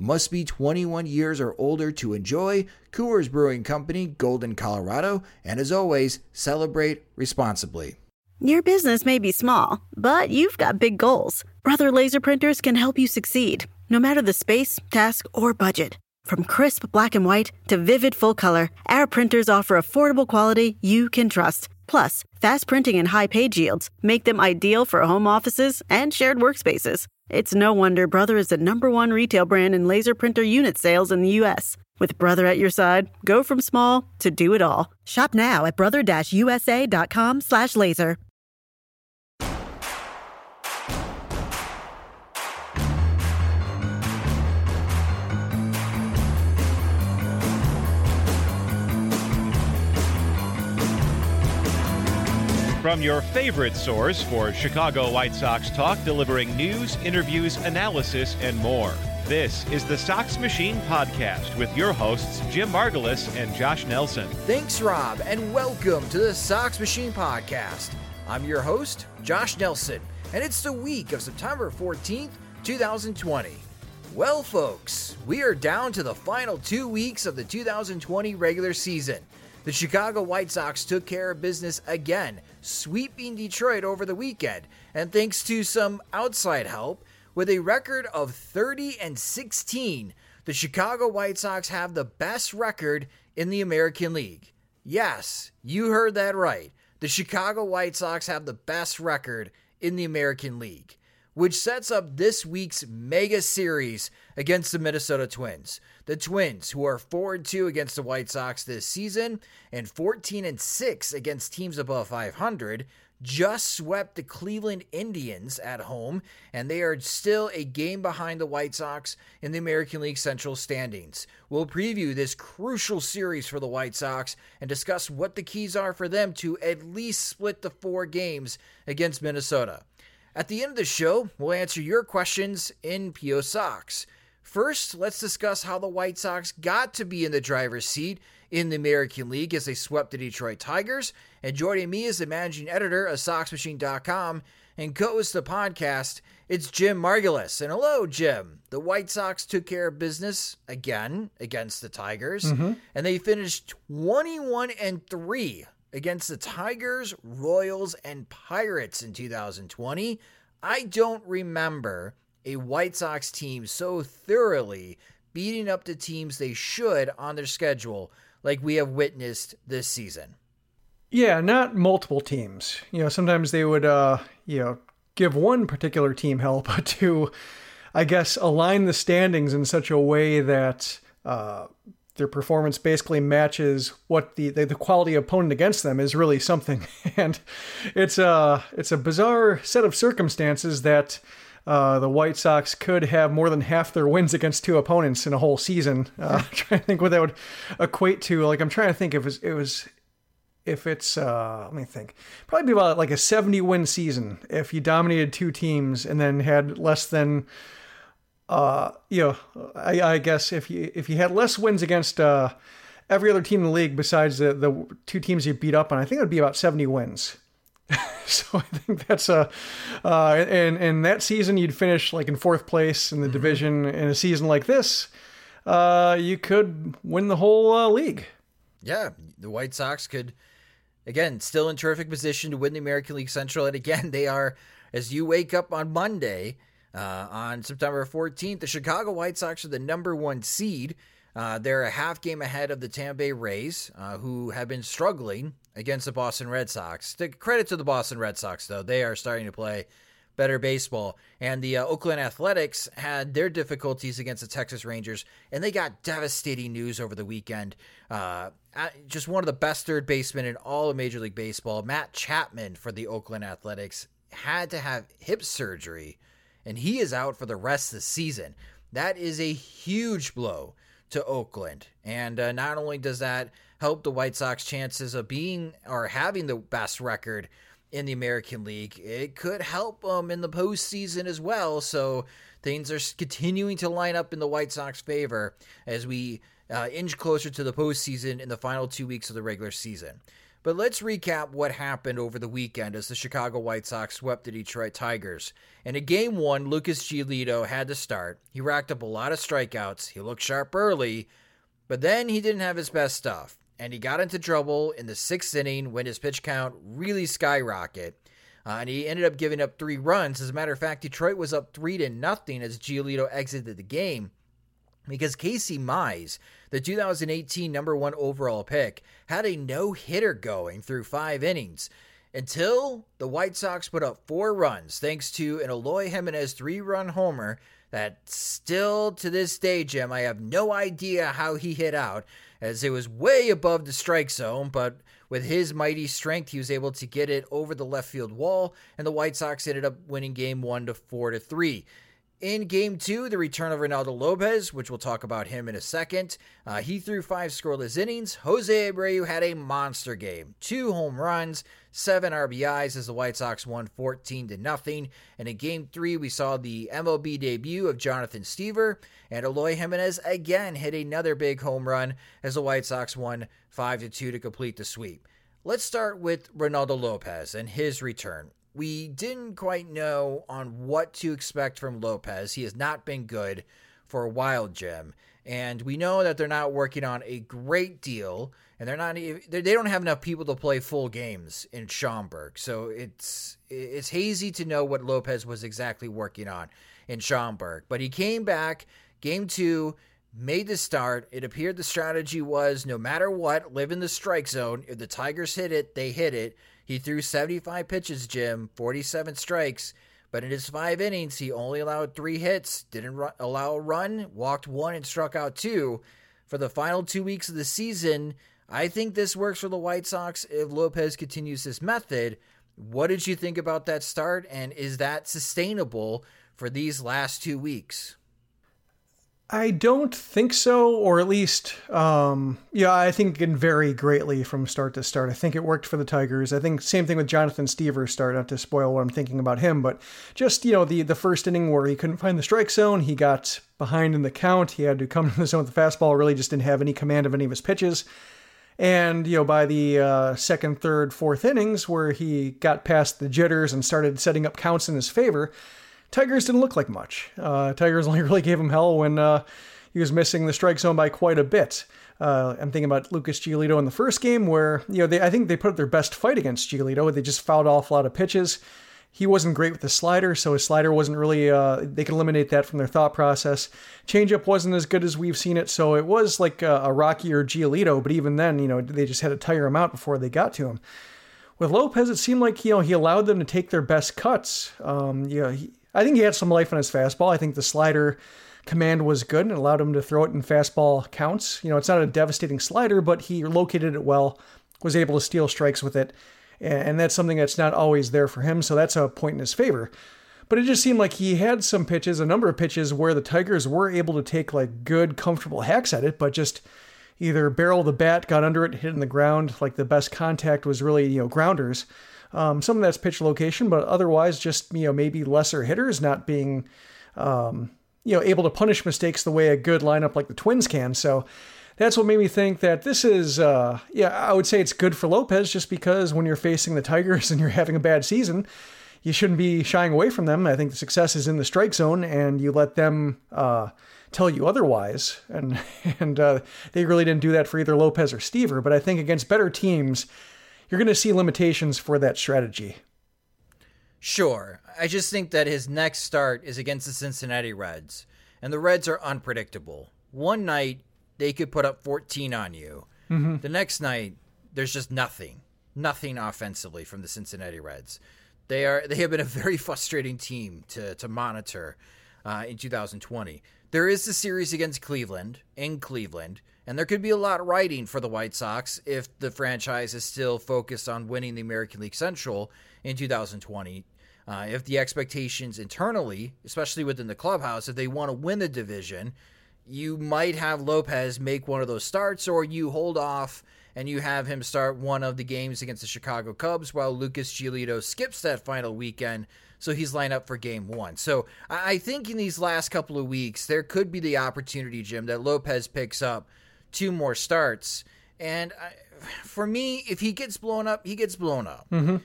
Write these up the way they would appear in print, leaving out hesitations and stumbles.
Must be 21 years or older to enjoy. Coors Brewing Company, Golden, Colorado. And as always, celebrate responsibly. Your business may be small, but you've got big goals. Brother Laser Printers can help you succeed, no matter the space, task, or budget. From crisp black and white to vivid full color, our printers offer affordable quality you can trust. Plus, fast printing and high page yields make them ideal for home offices and shared workspaces. It's no wonder Brother is the #1 retail brand in laser printer unit sales in the U.S. With Brother at your side, go from small to do it all. Shop now at brother-usa.com/laser. From your favorite source for Chicago White Sox talk, delivering news, interviews, analysis, and more. This is the Sox Machine Podcast with your hosts, Jim Margulis and Josh Nelson. Thanks, Rob, and welcome to the Sox Machine Podcast. I'm your host, Josh Nelson, and it's the week of September 14th, 2020. Well, folks, we are down to the final 2 weeks of the 2020 regular season. The Chicago White Sox took care of business again, sweeping Detroit over the weekend, and thanks to some outside help, with a record of 30-16, the Chicago White Sox have the best record in the American League. Yes, you heard that right. The Chicago White Sox have the best record in the American League, which sets up this week's mega series against the Minnesota Twins. The Twins, who are 4-2 against the White Sox this season and 14-6 against teams above 500, just swept the Cleveland Indians at home, and they are still a game behind the White Sox in the American League Central standings. We'll preview this crucial series for the White Sox and discuss what the keys are for them to at least split the 4 games against Minnesota. At the end of the show, we'll answer your questions in P.O. Sox. First, let's discuss how the White Sox got to be in the driver's seat in the American League as they swept the Detroit Tigers. And joining me is the managing editor of SoxMachine.com and co-host the podcast, it's Jim Margulis. And hello, Jim. The White Sox took care of business again against the Tigers, and they finished 21-3. Against the Tigers, Royals, and Pirates in 2020. I don't remember a White Sox team so thoroughly beating up the teams they should on their schedule like we have witnessed this season. Yeah, not multiple teams. You know, sometimes they would, give one particular team hell, but to, I guess, align the standings in such a way that their performance basically matches what the quality opponent against them is really something. And it's a bizarre set of circumstances that the White Sox could have more than half their wins against 2 opponents in a whole season. I'm trying to think what that would equate to. Like, I'm trying to think probably be about like a 70-win season if you dominated 2 teams and then had less than... I guess if you had less wins against every other team in the league besides the 2 teams you beat up on, I think it would be about 70 wins. So I think that's and that season you'd finish like in 4th place in the division. In a season like this, you could win the whole league. Yeah, the White Sox could again, still in terrific position to win the American League Central. And again, they are, as you wake up on Monday, on September 14th, the Chicago White Sox are the #1 seed. They're a half game ahead of the Tampa Bay Rays, who have been struggling against the Boston Red Sox. Credit to the Boston Red Sox, though. They are starting to play better baseball. And the Oakland Athletics had their difficulties against the Texas Rangers, and they got devastating news over the weekend. Just one of the best third basemen in all of Major League Baseball, Matt Chapman for the Oakland Athletics, had to have hip surgery, and he is out for the rest of the season. That is a huge blow to Oakland. And not only does that help the White Sox chances of being or having the best record in the American League, it could help them in the postseason as well. So things are continuing to line up in the White Sox favor as we inch closer to the postseason in the final 2 weeks of the regular season. But let's recap what happened over the weekend as the Chicago White Sox swept the Detroit Tigers. And in Game 1, Lucas Giolito had to start. He racked up a lot of strikeouts. He looked sharp early, but then he didn't have his best stuff. And he got into trouble in the 6th inning when his pitch count really skyrocketed. And he ended up giving up 3 runs. As a matter of fact, Detroit was up 3-0 as Giolito exited the game, because Casey Mize, the 2018 #1 overall pick, had a no-hitter going through 5 innings until the White Sox put up 4 runs thanks to an Eloy Jiménez 3-run homer that still to this day, Jim, I have no idea how he hit out, as it was way above the strike zone, but with his mighty strength, he was able to get it over the left field wall, and the White Sox ended up winning Game 1 to 4-3. In Game 2, the return of Ronaldo Lopez, which we'll talk about him in a second. He threw 5 scoreless innings. Jose Abreu had a monster game. 2 home runs, 7 RBIs as the White Sox won 14-0. And in Game 3, we saw the MLB debut of Jonathan Stiever. And Eloy Jimenez again hit another big home run as the White Sox won 5-2 to complete the sweep. Let's start with Ronaldo Lopez and his return. We didn't quite know on what to expect from Lopez. He has not been good for a while, Jim. And we know that they're not working on a great deal, and they don't have enough people to play full games in Schaumburg. So it's hazy to know what Lopez was exactly working on in Schaumburg. But he came back, Game 2, made the start. It appeared the strategy was, no matter what, live in the strike zone. If the Tigers hit it, they hit it. He threw 75 pitches, Jim, 47 strikes, but in his 5 innings, he only allowed 3 hits, didn't allow a run, walked 1, and struck out 2. For the final 2 weeks of the season, I think this works for the White Sox if Lopez continues this method. What did you think about that start, and is that sustainable for these last 2 weeks? I don't think so, or at least, I think it can vary greatly from start to start. I think it worked for the Tigers. I think same thing with Jonathan Stiever's start, not to spoil what I'm thinking about him, but just, the first inning where he couldn't find the strike zone, he got behind in the count. He had to come to the zone with the fastball, really just didn't have any command of any of his pitches. And, by the second, third, fourth innings where he got past the jitters and started setting up counts in his favor, Tigers didn't look like much. Tigers only really gave him hell when he was missing the strike zone by quite a bit. I'm thinking about Lucas Giolito in the first game where, I think they put up their best fight against Giolito. They just fouled off a lot of pitches. He wasn't great with the slider, so his slider wasn't really, they could eliminate that from their thought process. Changeup wasn't as good as we've seen it, so it was like a rockier Giolito, but even then, they just had to tire him out before they got to him. With Lopez, it seemed like, he allowed them to take their best cuts. I think he had some life on his fastball. I think the slider command was good and allowed him to throw it in fastball counts. It's not a devastating slider, but he located it well, was able to steal strikes with it. And that's something that's not always there for him. So that's a point in his favor. But it just seemed like he had some pitches, a number of pitches where the Tigers were able to take like good, comfortable hacks at it, but just either barrel the bat, got under it, hit in the ground. Like the best contact was really, grounders. Some of that's pitch location, but otherwise just, maybe lesser hitters not being, able to punish mistakes the way a good lineup like the Twins can. So that's what made me think that this is, I would say it's good for Lopez just because when you're facing the Tigers and you're having a bad season, you shouldn't be shying away from them. I think the success is in the strike zone and you let them, tell you otherwise. And they really didn't do that for either Lopez or Stiever, but I think against better teams, you're going to see limitations for that strategy. Sure. I just think that his next start is against the Cincinnati Reds, and the Reds are unpredictable. One night, they could put up 14 on you. Mm-hmm. The next night, there's just nothing offensively from the Cincinnati Reds. They have been a very frustrating team to monitor in 2020. There is the series against Cleveland, in Cleveland, and there could be a lot riding for the White Sox if the franchise is still focused on winning the American League Central in 2020. If the expectations internally, especially within the clubhouse, if they want to win the division, you might have Lopez make one of those starts, or you hold off and you have him start one of the games against the Chicago Cubs while Lucas Giolito skips that final weekend, so he's lined up for game one. So I think in these last couple of weeks, there could be the opportunity, Jim, that Lopez picks up two more starts. And for me, if he gets blown up, he gets blown up. Mm-hmm.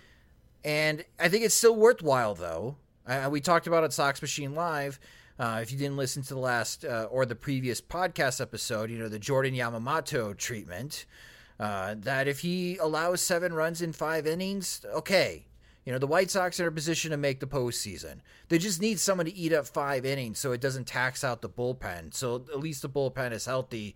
And I think it's still worthwhile, though. We talked about it at Sox Machine Live. If you didn't listen to the last or the previous podcast episode, you know, the Jordan Yamamoto treatment, that if he allows 7 runs in 5 innings, okay. You know, the White Sox are in a position to make the postseason. They just need someone to eat up 5 innings so it doesn't tax out the bullpen. So at least the bullpen is healthy,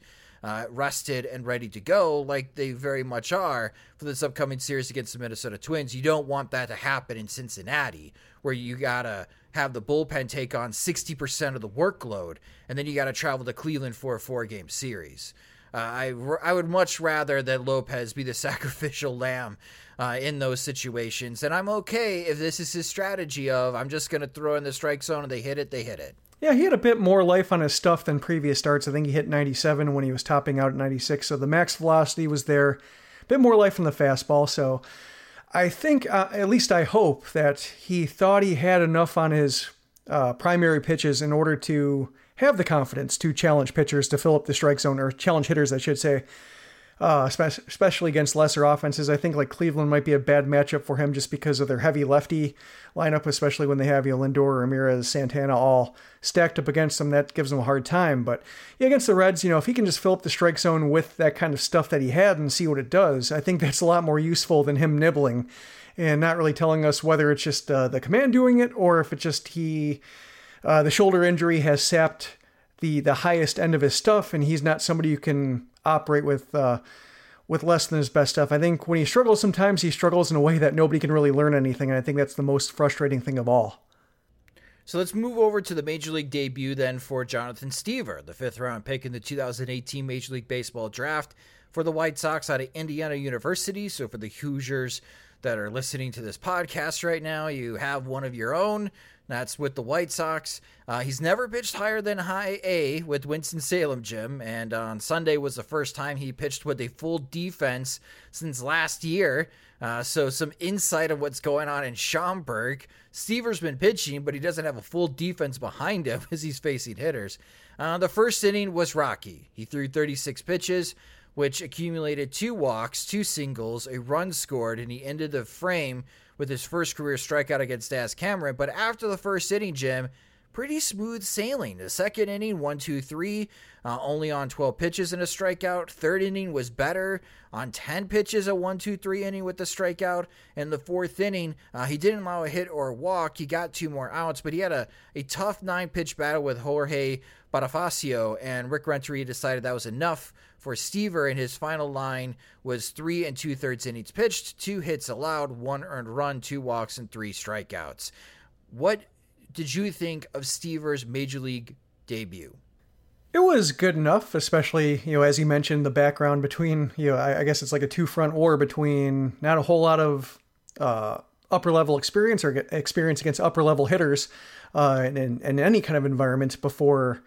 rested, and ready to go like they very much are for this upcoming series against the Minnesota Twins. You don't want that to happen in Cincinnati, where you got to have the bullpen take on 60% of the workload, and then you got to travel to Cleveland for a 4-game series. I would much rather that Lopez be the sacrificial lamb in those situations. And I'm okay if this is his strategy of, I'm just going to throw in the strike zone and they hit it, they hit it. Yeah, he had a bit more life on his stuff than previous starts. I think he hit 97 when he was topping out at 96. So the max velocity was there. A bit more life on the fastball. So I think, at least I hope, that he thought he had enough on his primary pitches in order to have the confidence to challenge pitchers to fill up the strike zone, or challenge hitters, I should say, especially against lesser offenses. I think like Cleveland might be a bad matchup for him just because of their heavy lefty lineup, especially when they have Lindor, Ramirez, Santana all stacked up against them. That gives them a hard time. But yeah, against the Reds, you know, if he can just fill up the strike zone with that kind of stuff that he had and see what it does, I think that's a lot more useful than him nibbling and not really telling us whether it's just the command doing it, or if it's just the shoulder injury has sapped the highest end of his stuff, and he's not somebody who can operate with less than his best stuff. I think when he struggles, sometimes he struggles in a way that nobody can really learn anything, and I think that's the most frustrating thing of all. So let's move over to the Major League debut then for Jonathan Stiever, the 5th-round pick in the 2018 Major League Baseball draft for the White Sox out of Indiana University. So for the Hoosiers that are listening to this podcast right now, you have one of your own. That's with the White Sox. He's never pitched higher than high A with Winston-Salem, Jim, and on Sunday was the first time he pitched with a full defense since last year. So some insight of what's going on in Schaumburg. Stiever's been pitching, but he doesn't have a full defense behind him as he's facing hitters. The first inning was rocky. He threw 36 pitches, which accumulated 2 walks, 2 singles, a run scored, and he ended the frame with his first career strikeout against Daz Cameron. But after the first inning, Jim, pretty smooth sailing. The second inning, 1-2-3, only on 12 pitches and a strikeout. Third inning was better, on 10 pitches, a 1-2-3 inning with the strikeout. And the fourth inning, he didn't allow a hit or a walk. He got 2 more outs, but he had a tough 9-pitch battle with Jorge Bonifacio, and Rick Renteria decided that was enough for Stiever, and his final line was 3 2/3 innings pitched, 2 hits allowed, 1 earned run, 2 walks, and 3 strikeouts. What did you think of Stiever's Major League debut? It was good enough, especially, you know, as you mentioned, the background between, you know, I guess it's like a 2-front war between not a whole lot of upper level experience or experience against upper level hitters in any kind of environment before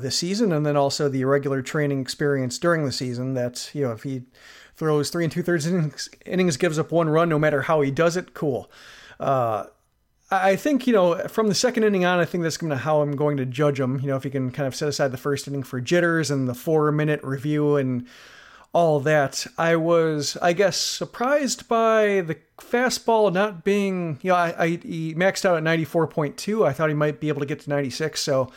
this season, and then also the irregular training experience during the season. That's, you know, if he throws 3 2/3 innings, gives up 1 run, no matter how he does it, cool. I think, you know, from the second inning on, I think that's gonna how I'm going to judge him. You know, if he can kind of set aside the first inning for jitters and the 4-minute review and all that. I was, I guess, surprised by the fastball not being, you know, he maxed out at 94.2. I thought he might be able to get to 96. So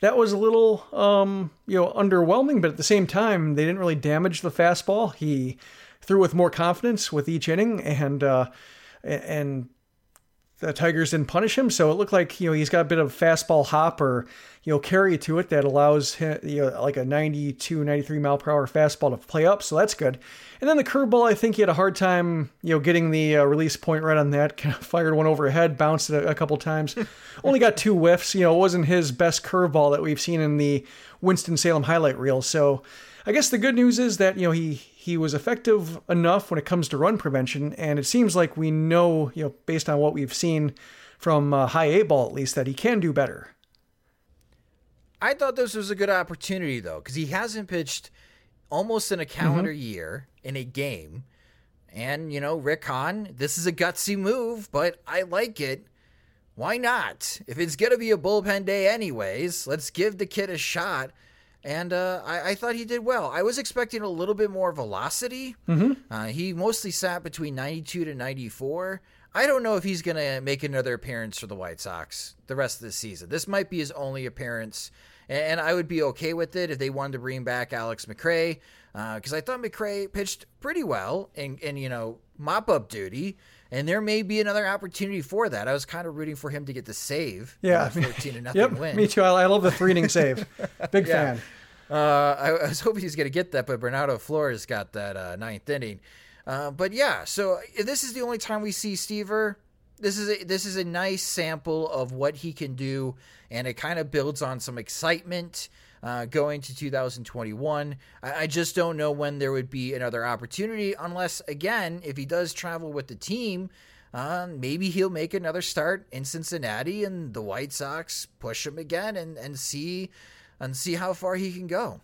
that was a little, underwhelming, but at the same time, they didn't really damage the fastball. He through with more confidence with each inning, and the Tigers didn't punish him. So it looked like, you know, he's got a bit of fastball hop or, you know, carry to it that allows him, you know, like a 92, 93 mile per hour fastball to play up. So that's good. And then the curveball, I think he had a hard time, you know, getting the release point right on that. Kind of fired one overhead, bounced it a couple times, only got two whiffs. You know, it wasn't his best curveball that we've seen in the Winston-Salem highlight reel. So I guess the good news is that, you know, he was effective enough when it comes to run prevention, and it seems like we know, you know, based on what we've seen from high A ball at least, that he can do better. I thought this was a good opportunity, though, because he hasn't pitched almost in a calendar year in a game. And, you know, Rick Hahn, this is a gutsy move, but I like it. Why not? If it's going to be a bullpen day anyways, let's give the kid a shot. And I thought he did well. I was expecting a little bit more velocity. He mostly sat between 92 to 94. I don't know if he's going to make another appearance for the White Sox the rest of the season. This might be his only appearance. And I would be okay with it if they wanted to bring back Alex McRae. Because I thought McRae pitched pretty well in, you know, mop-up duty. And there may be another opportunity for that. I was kind of rooting for him to get the save. Yeah. 14 to nothing win. Me too. I love the 3-inning save. Big fan. I was hoping he was going to get that, but Bernardo Flores got that 9th inning. But yeah, so if this is the only time we see Stiever, this is a nice sample of what he can do, and it kind of builds on some excitement going to 2021. I just don't know when there would be another opportunity, unless, again, if he does travel with the team, maybe he'll make another start in Cincinnati and the White Sox push him again and see how far he can go.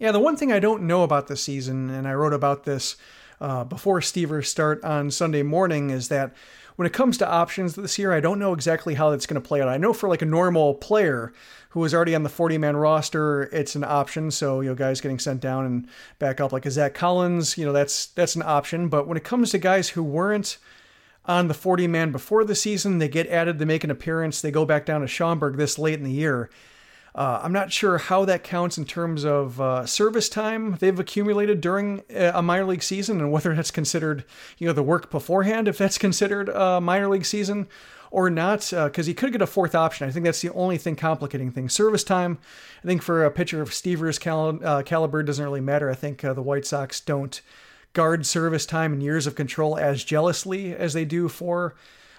Yeah, the one thing I don't know about this season, and I wrote about this before Stiever's start on Sunday morning, is that when it comes to options this year, I don't know exactly how that's going to play out. I know for like a normal player who is already on the 40-man roster, it's an option. So, you know, guys getting sent down and back up like a Zach Collins, you know, that's an option. But when it comes to guys who weren't on the 40-man before the season, they get added, they make an appearance, they go back down to Schaumburg this late in the year. I'm not sure how that counts in terms of service time they've accumulated during a minor league season, and whether that's considered, you know, the work beforehand, if that's considered a minor league season or not, because he could get a fourth option. I think that's the only thing complicating things. Service time, I think for a pitcher of Stiever's caliber, doesn't really matter. I think the White Sox don't guard service time and years of control as jealously as they do for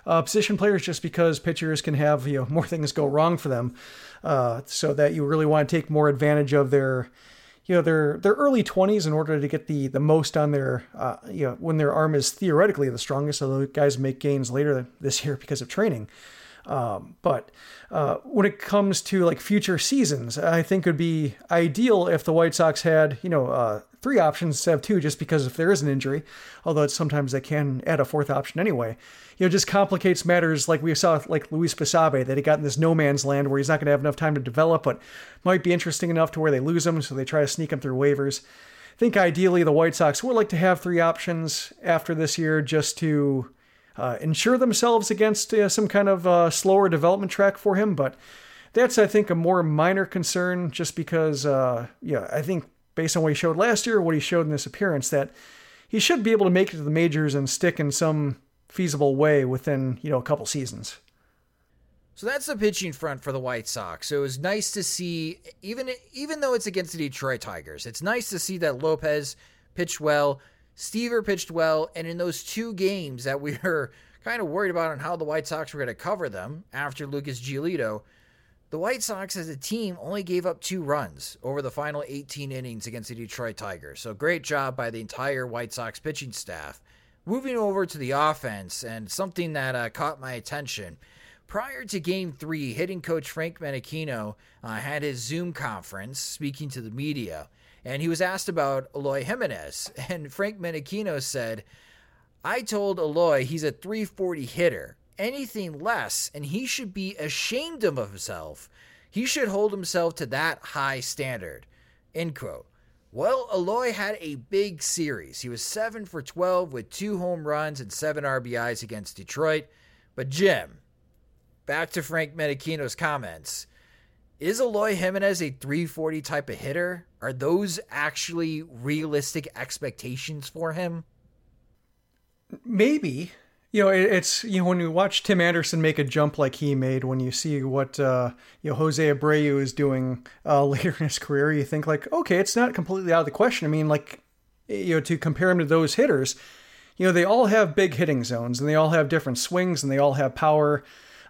position players, just because pitchers can have, you know, more things go wrong for them, so that you really want to take more advantage of their, you know, their early 20s in order to get the most on their, you know, when their arm is theoretically the strongest. Although guys make gains later this year because of training. But when it comes to like future seasons, I think it would be ideal if the White Sox had, you know, three options instead of two, just because if there is an injury, although it's sometimes they can add a fourth option anyway, you know, just complicates matters. Like we saw, like Luis Basabe, that he got in this no man's land where he's not going to have enough time to develop, but might be interesting enough to where they lose him. So they try to sneak him through waivers. I think ideally the White Sox would like to have three options after this year, just to ensure themselves against some kind of slower development track for him. But that's, I think, a more minor concern, just because, yeah, I think based on what he showed last year, what he showed in this appearance, that he should be able to make it to the majors and stick in some feasible way within, you know, a couple seasons. So that's the pitching front for the White Sox. So it was nice to see, even though it's against the Detroit Tigers, it's nice to see that Lopez pitched well, Stiever pitched well, and in those two games that we were kind of worried about on how the White Sox were going to cover them after Lucas Giolito, the White Sox as a team only gave up 2 runs over the final 18 innings against the Detroit Tigers. So great job by the entire White Sox pitching staff. Moving over to the offense, and something that caught my attention. Prior to Game 3, hitting coach Frank Menechino had his Zoom conference speaking to the media, and he was asked about Eloy Jiménez. And Frank Menechino said, "I told Eloy he's a 340 hitter. Anything less, and he should be ashamed of himself. He should hold himself to that high standard." End quote. Well, Eloy had a big series. He was 7-for-12 with 2 home runs and 7 RBIs against Detroit. But Jim, back to Frank Menechino's comments. Is Eloy Jimenez a 340 type of hitter? Are those actually realistic expectations for him? Maybe. You know, it's, you know, when you watch Tim Anderson make a jump like he made, when you see what, you know, Jose Abreu is doing later in his career, you think like, okay, it's not completely out of the question. I mean, like, you know, to compare him to those hitters, you know, they all have big hitting zones and they all have different swings and they all have power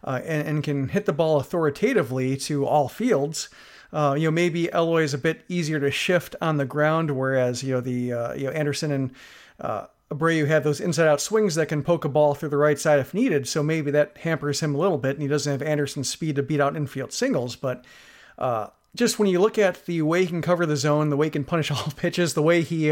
and can hit the ball authoritatively to all fields. You know, maybe Eloy is a bit easier to shift on the ground, whereas, you know, the, you know, Anderson and, Abreu had those inside-out swings that can poke a ball through the right side if needed, so maybe that hampers him a little bit, and he doesn't have Anderson's speed to beat out infield singles. But just when you look at the way he can cover the zone, the way he can punish all pitches, the way he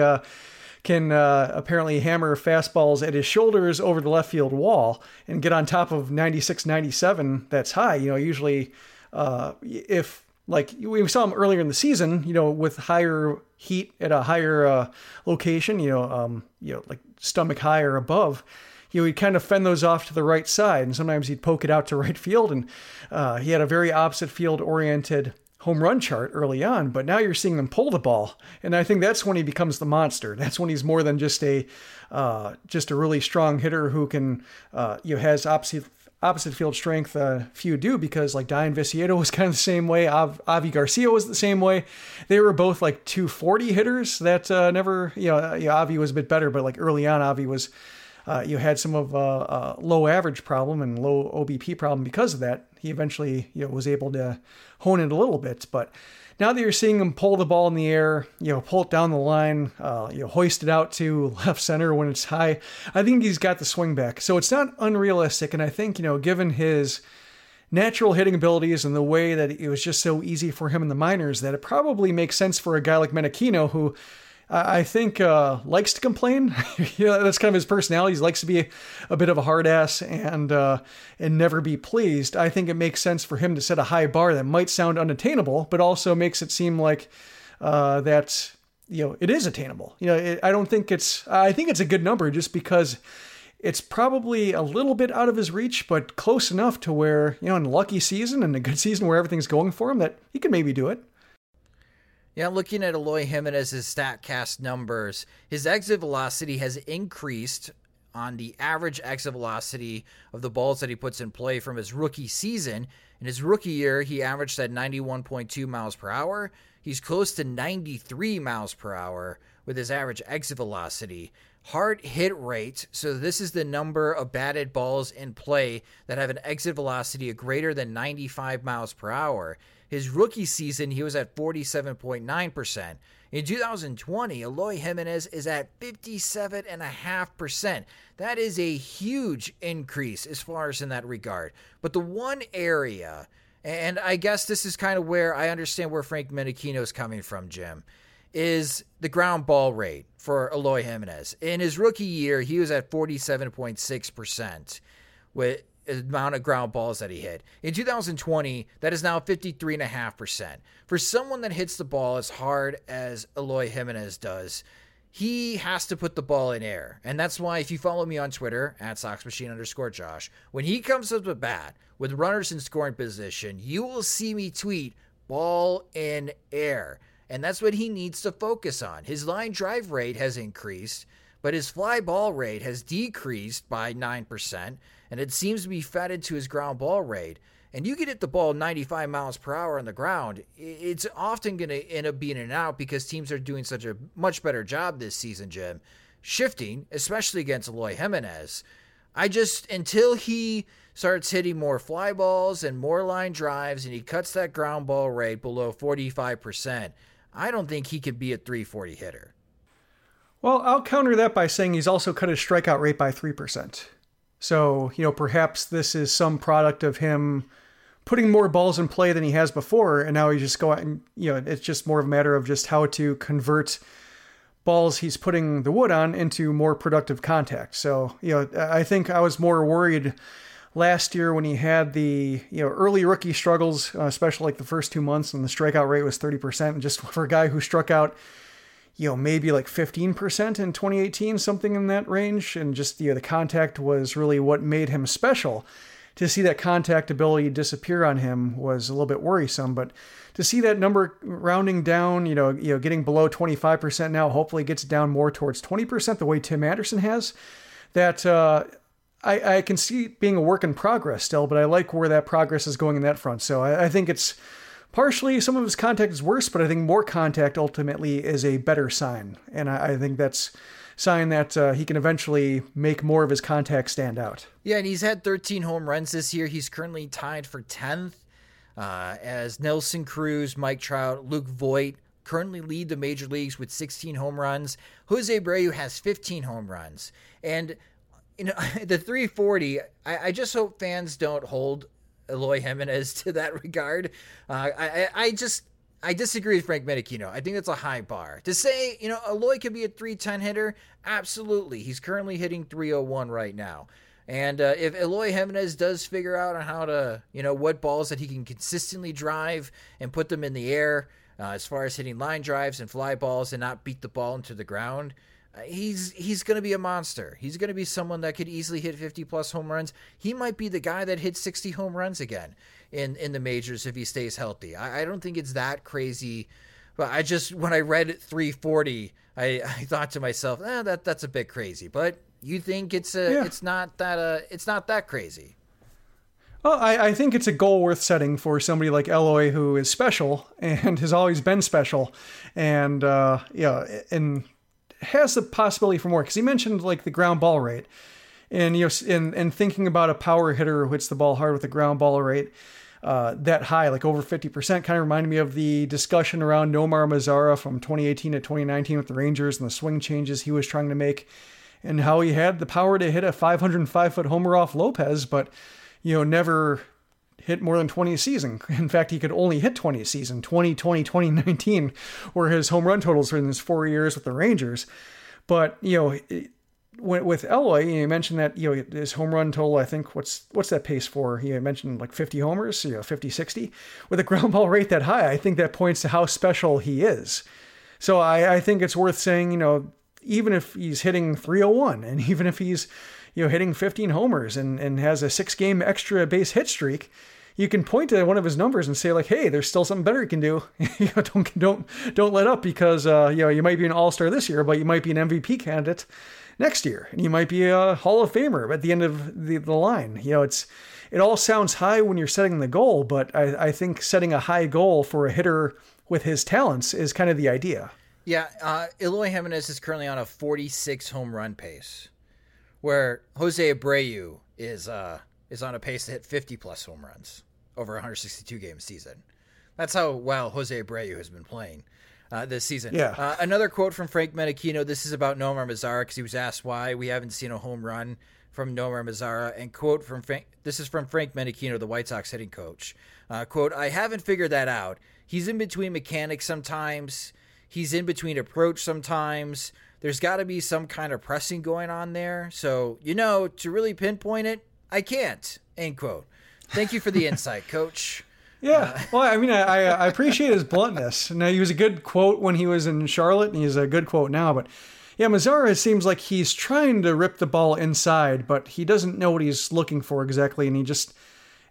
can apparently hammer fastballs at his shoulders over the left field wall and get on top of 96, 97, that's high. You know, usually if... Like we saw him earlier in the season, you know, with higher heat at a higher location, you know, like stomach high or above, you know, he'd kind of fend those off to the right side. And sometimes he'd poke it out to right field. And he had a very opposite field oriented home run chart early on. But now you're seeing him pull the ball. And I think that's when he becomes the monster. That's when he's more than just a really strong hitter who can, you know, has opposite field strength, few do, because like Dayán Viciedo was kind of the same way. Avi Garcia was the same way. They were both like 240 hitters that never, you know, Avi was a bit better, but like early on, Avi was, you had some of low average problem and low OBP problem because of that. He eventually, you know, was able to hone it a little bit, but now that you're seeing him pull the ball in the air, you know, pull it down the line, you know, hoist it out to left center when it's high, I think he's got the swing back. So it's not unrealistic. And I think, you know, given his natural hitting abilities and the way that it was just so easy for him in the minors, that it probably makes sense for a guy like Menechino, who I think likes to complain. You know, that's kind of his personality. He likes to be a bit of a hard ass and never be pleased. I think it makes sense for him to set a high bar that might sound unattainable, but also makes it seem like that, you know, it is attainable. You know, I think it's a good number just because it's probably a little bit out of his reach, but close enough to where, you know, in a lucky season and a good season where everything's going for him, that he could maybe do it. Yeah, looking at Eloy Jimenez's StatCast numbers, his exit velocity has increased on the average exit velocity of the balls that he puts in play from his rookie season. In his rookie year, he averaged at 91.2 miles per hour. He's close to 93 miles per hour with his average exit velocity. Hard hit rate, so this is the number of batted balls in play that have an exit velocity of greater than 95 miles per hour. His rookie season, he was at 47.9%. In 2020, Eloy Jimenez is at 57.5%. That is a huge increase as far as in that regard. But the one area, and I guess this is kind of where I understand where Frank Menechino is coming from, Jim, is the ground ball rate for Eloy Jimenez. In his rookie year, he was at 47.6% with amount of ground balls that he hit. In 2020, that is now 53.5%. For someone that hits the ball as hard as Eloy Jimenez does, he has to put the ball in air. And that's why if you follow me on Twitter, @SoxMachine_Josh, when he comes up to bat with runners in scoring position, you will see me tweet ball in air. And that's what he needs to focus on. His line drive rate has increased, but his fly ball rate has decreased by 9%, and it seems to be fed into his ground ball rate. And you can hit the ball 95 miles per hour on the ground. It's often going to end up being in and out because teams are doing such a much better job this season, Jim, shifting, especially against Eloy Jimenez. Until he starts hitting more fly balls and more line drives and he cuts that ground ball rate below 45%, I don't think he could be a 340 hitter. Well, I'll counter that by saying he's also cut his strikeout rate by 3%. So, you know, perhaps this is some product of him putting more balls in play than he has before. And now he's just going, you know, it's just more of a matter of just how to convert balls he's putting the wood on into more productive contact. So, you know, I think I was more worried last year when he had the, you know, early rookie struggles, especially like the first 2 months, and the strikeout rate was 30%. And just for a guy who struck out, you know, maybe like 15% in 2018, something in that range. And just, you know, the contact was really what made him special. to see that contact ability disappear on him was a little bit worrisome, but to see that number rounding down, you know, getting below 25% now, hopefully gets down more towards 20% the way Tim Anderson has, that I can see it being a work in progress still, but I like where that progress is going in that front. So I think it's partially some of his contact is worse, but I think more contact ultimately is a better sign. And I think that's a sign that he can eventually make more of his contact stand out. Yeah, and he's had 13 home runs this year. He's currently tied for 10th as Nelson Cruz, Mike Trout, Luke Voit currently lead the major leagues with 16 home runs. Jose Abreu has 15 home runs. And you know, the 340, I just hope fans don't hold Eloy Jimenez to that regard. I disagree with Frank Menechino. I think that's a high bar. To say, you know, Eloy could be a 310 hitter, absolutely. He's currently hitting 301 right now. And if Eloy Jimenez does figure out on how to, you know, what balls that he can consistently drive and put them in the air as far as hitting line drives and fly balls and not beat the ball into the ground, he's going to be a monster. He's going to be someone that could easily hit 50-plus home runs. He might be the guy that hits 60 home runs again in the majors if he stays healthy. I don't think it's that crazy. But I just, when I read 340, I thought to myself, that's a bit crazy. But you think it's not that crazy. Well, I think it's a goal worth setting for somebody like Eloy, who is special and has always been special. And, has the possibility for more, because he mentioned like the ground ball rate, and you know, and thinking about a power hitter who hits the ball hard with a ground ball rate that high, like over 50%, kind of reminded me of the discussion around Nomar Mazara from 2018 to 2019 with the Rangers and the swing changes he was trying to make, and how he had the power to hit a 505-foot homer off Lopez, but you know, never hit more than 20 a season. In fact, he could only hit 20 a season, 2020, 2019, were his home run totals in his 4 years with the Rangers. But, you know, with Eloy, you mentioned that, you know, his home run total, I think, what's that pace for? You mentioned like 50 homers, you know, 50, 60. With a ground ball rate that high, I think that points to how special he is. So I think it's worth saying, you know, even if he's hitting 301 and even if he's, you know, hitting 15 homers and has a 6-game extra base hit streak, you can point to one of his numbers and say like, hey, there's still something better you can do. You know, don't let up, because you know, you might be an all-star this year, but you might be an MVP candidate next year, and you might be a Hall of Famer at the end of the line. You know, it all sounds high when you're setting the goal, but I think setting a high goal for a hitter with his talents is kind of the idea. Yeah, Eloy Jimenez is currently on a 46 home run pace, where Jose Abreu is on a pace to hit 50-plus home runs over a 162-game season. That's how well Jose Abreu has been playing this season. Yeah. Another quote from Frank Menechino. This is about Nomar Mazara, because he was asked why we haven't seen a home run from Nomar Mazara. And quote from Frank. This is from Frank Menechino, the White Sox hitting coach. Quote, I haven't figured that out. He's in between mechanics sometimes. He's in between approach sometimes. There's got to be some kind of pressing going on there. So, you know, to really pinpoint it, I can't, end quote. Thank you for the insight, Coach. Yeah, well, I mean, I appreciate his bluntness. Now, he was a good quote when he was in Charlotte, and he's a good quote now. But, yeah, Mazara seems like he's trying to rip the ball inside, but he doesn't know what he's looking for exactly, and he just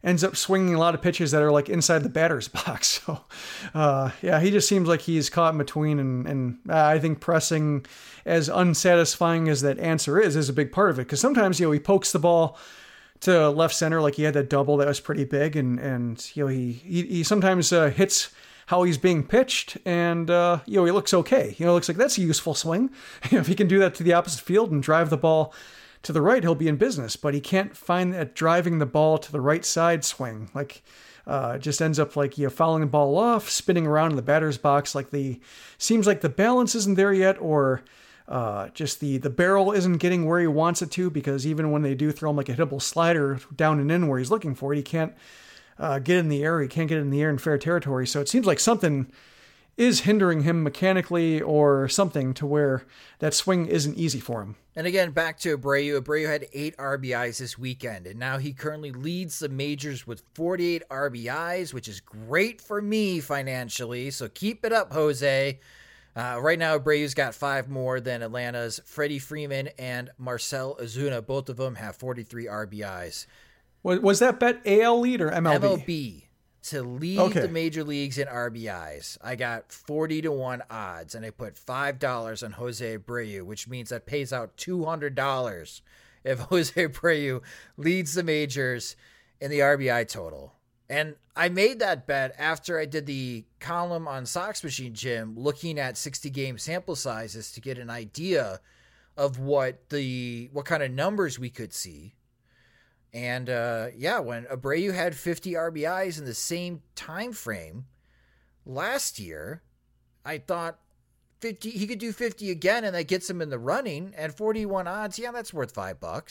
ends up swinging a lot of pitches that are like inside the batter's box. So yeah, he just seems like he's caught in between. And I think pressing, as unsatisfying as that answer is a big part of it. Cause sometimes, you know, he pokes the ball to left center. Like he had that double that was pretty big, and, you know, he sometimes hits how he's being pitched, and, you know, he looks okay. You know, it looks like that's a useful swing. If he can do that to the opposite field and drive the ball to the right, he'll be in business, but he can't find that driving the ball to the right side swing. Like, just ends up like, you know, fouling the ball off, spinning around in the batter's box. Like seems like the balance isn't there yet, or just the barrel isn't getting where he wants it to, because even when they do throw him like a hittable slider down and in where he's looking for it, he can't get in the air. He can't get in the air in fair territory. So it seems like something is hindering him mechanically or something, to where that swing isn't easy for him. And again, back to Abreu. Abreu had 8 RBIs this weekend, and now he currently leads the majors with 48 RBIs, which is great for me financially. So keep it up, Jose. Right now, Abreu's got 5 more than Atlanta's Freddie Freeman and Marcell Ozuna. Both of them have 43 RBIs. Was that bet AL lead or MLB? MLB to lead the major leagues in RBIs. I got 40-1 odds, and I put $5 on Jose Abreu, which means that pays out $200 if Jose Abreu leads the majors in the RBI total. And I made that bet after I did the column on Sox Machine Gym, looking at 60-game sample sizes to get an idea of what kind of numbers we could see. And when Abreu had 50 RBIs in the same time frame last year, I thought 50 he could do 50 again, and that gets him in the running. And 41 odds, that's worth $5. Well,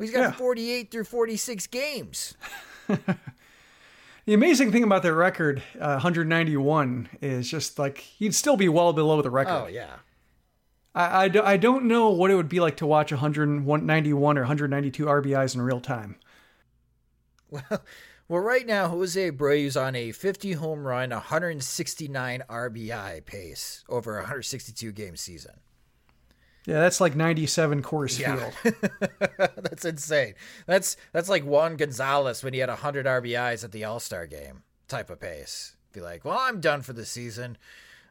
he's got 48 through 46 games. The amazing thing about their record, 191, is just like he'd still be well below the record. Oh, yeah. I don't know what it would be like to watch 191 or 192 RBIs in real time. Well, right now, Jose Abreu's on a 50 home run, 169 RBI pace over 162 game season. Yeah, that's like 97 Coors Field. That's insane. That's like Juan Gonzalez when he had 100 RBIs at the All-Star game type of pace. Be like, well, I'm done for the season.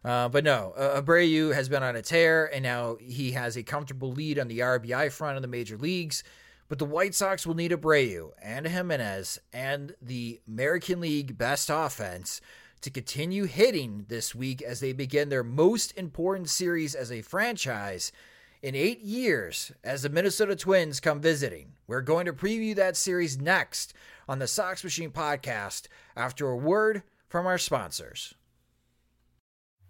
But Abreu has been on a tear, and now he has a comfortable lead on the RBI front in the major leagues. But the White Sox will need Abreu and Jimenez and the American League best offense to continue hitting this week as they begin their most important series as a franchise in 8 years, as the Minnesota Twins come visiting. We're going to preview that series next on the Sox Machine Podcast after a word from our sponsors.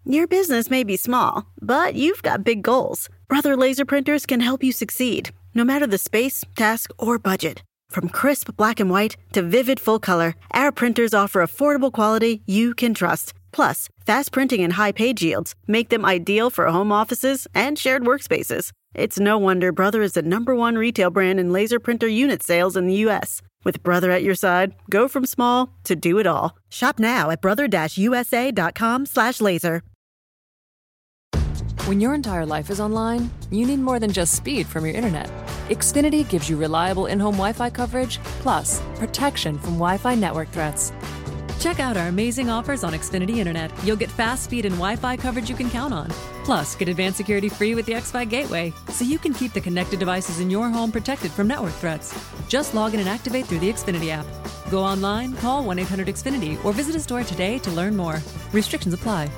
Your business may be small, but you've got big goals. Brother Laser Printers can help you succeed, no matter the space, task, or budget. From crisp black and white to vivid full color, our printers offer affordable quality you can trust. Plus, fast printing and high page yields make them ideal for home offices and shared workspaces. It's no wonder Brother is the #1 retail brand in laser printer unit sales in the U.S. With Brother at your side, go from small to do it all. Shop now at brother-usa.com/laser. When your entire life is online, you need more than just speed from your internet. Xfinity gives you reliable in-home Wi-Fi coverage, plus protection from Wi-Fi network threats. Check out our amazing offers on Xfinity Internet. You'll get fast speed and Wi-Fi coverage you can count on. Plus, get advanced security free with the xFi Gateway, so you can keep the connected devices in your home protected from network threats. Just log in and activate through the Xfinity app. Go online, call 1-800-XFINITY, or visit a store today to learn more. Restrictions apply.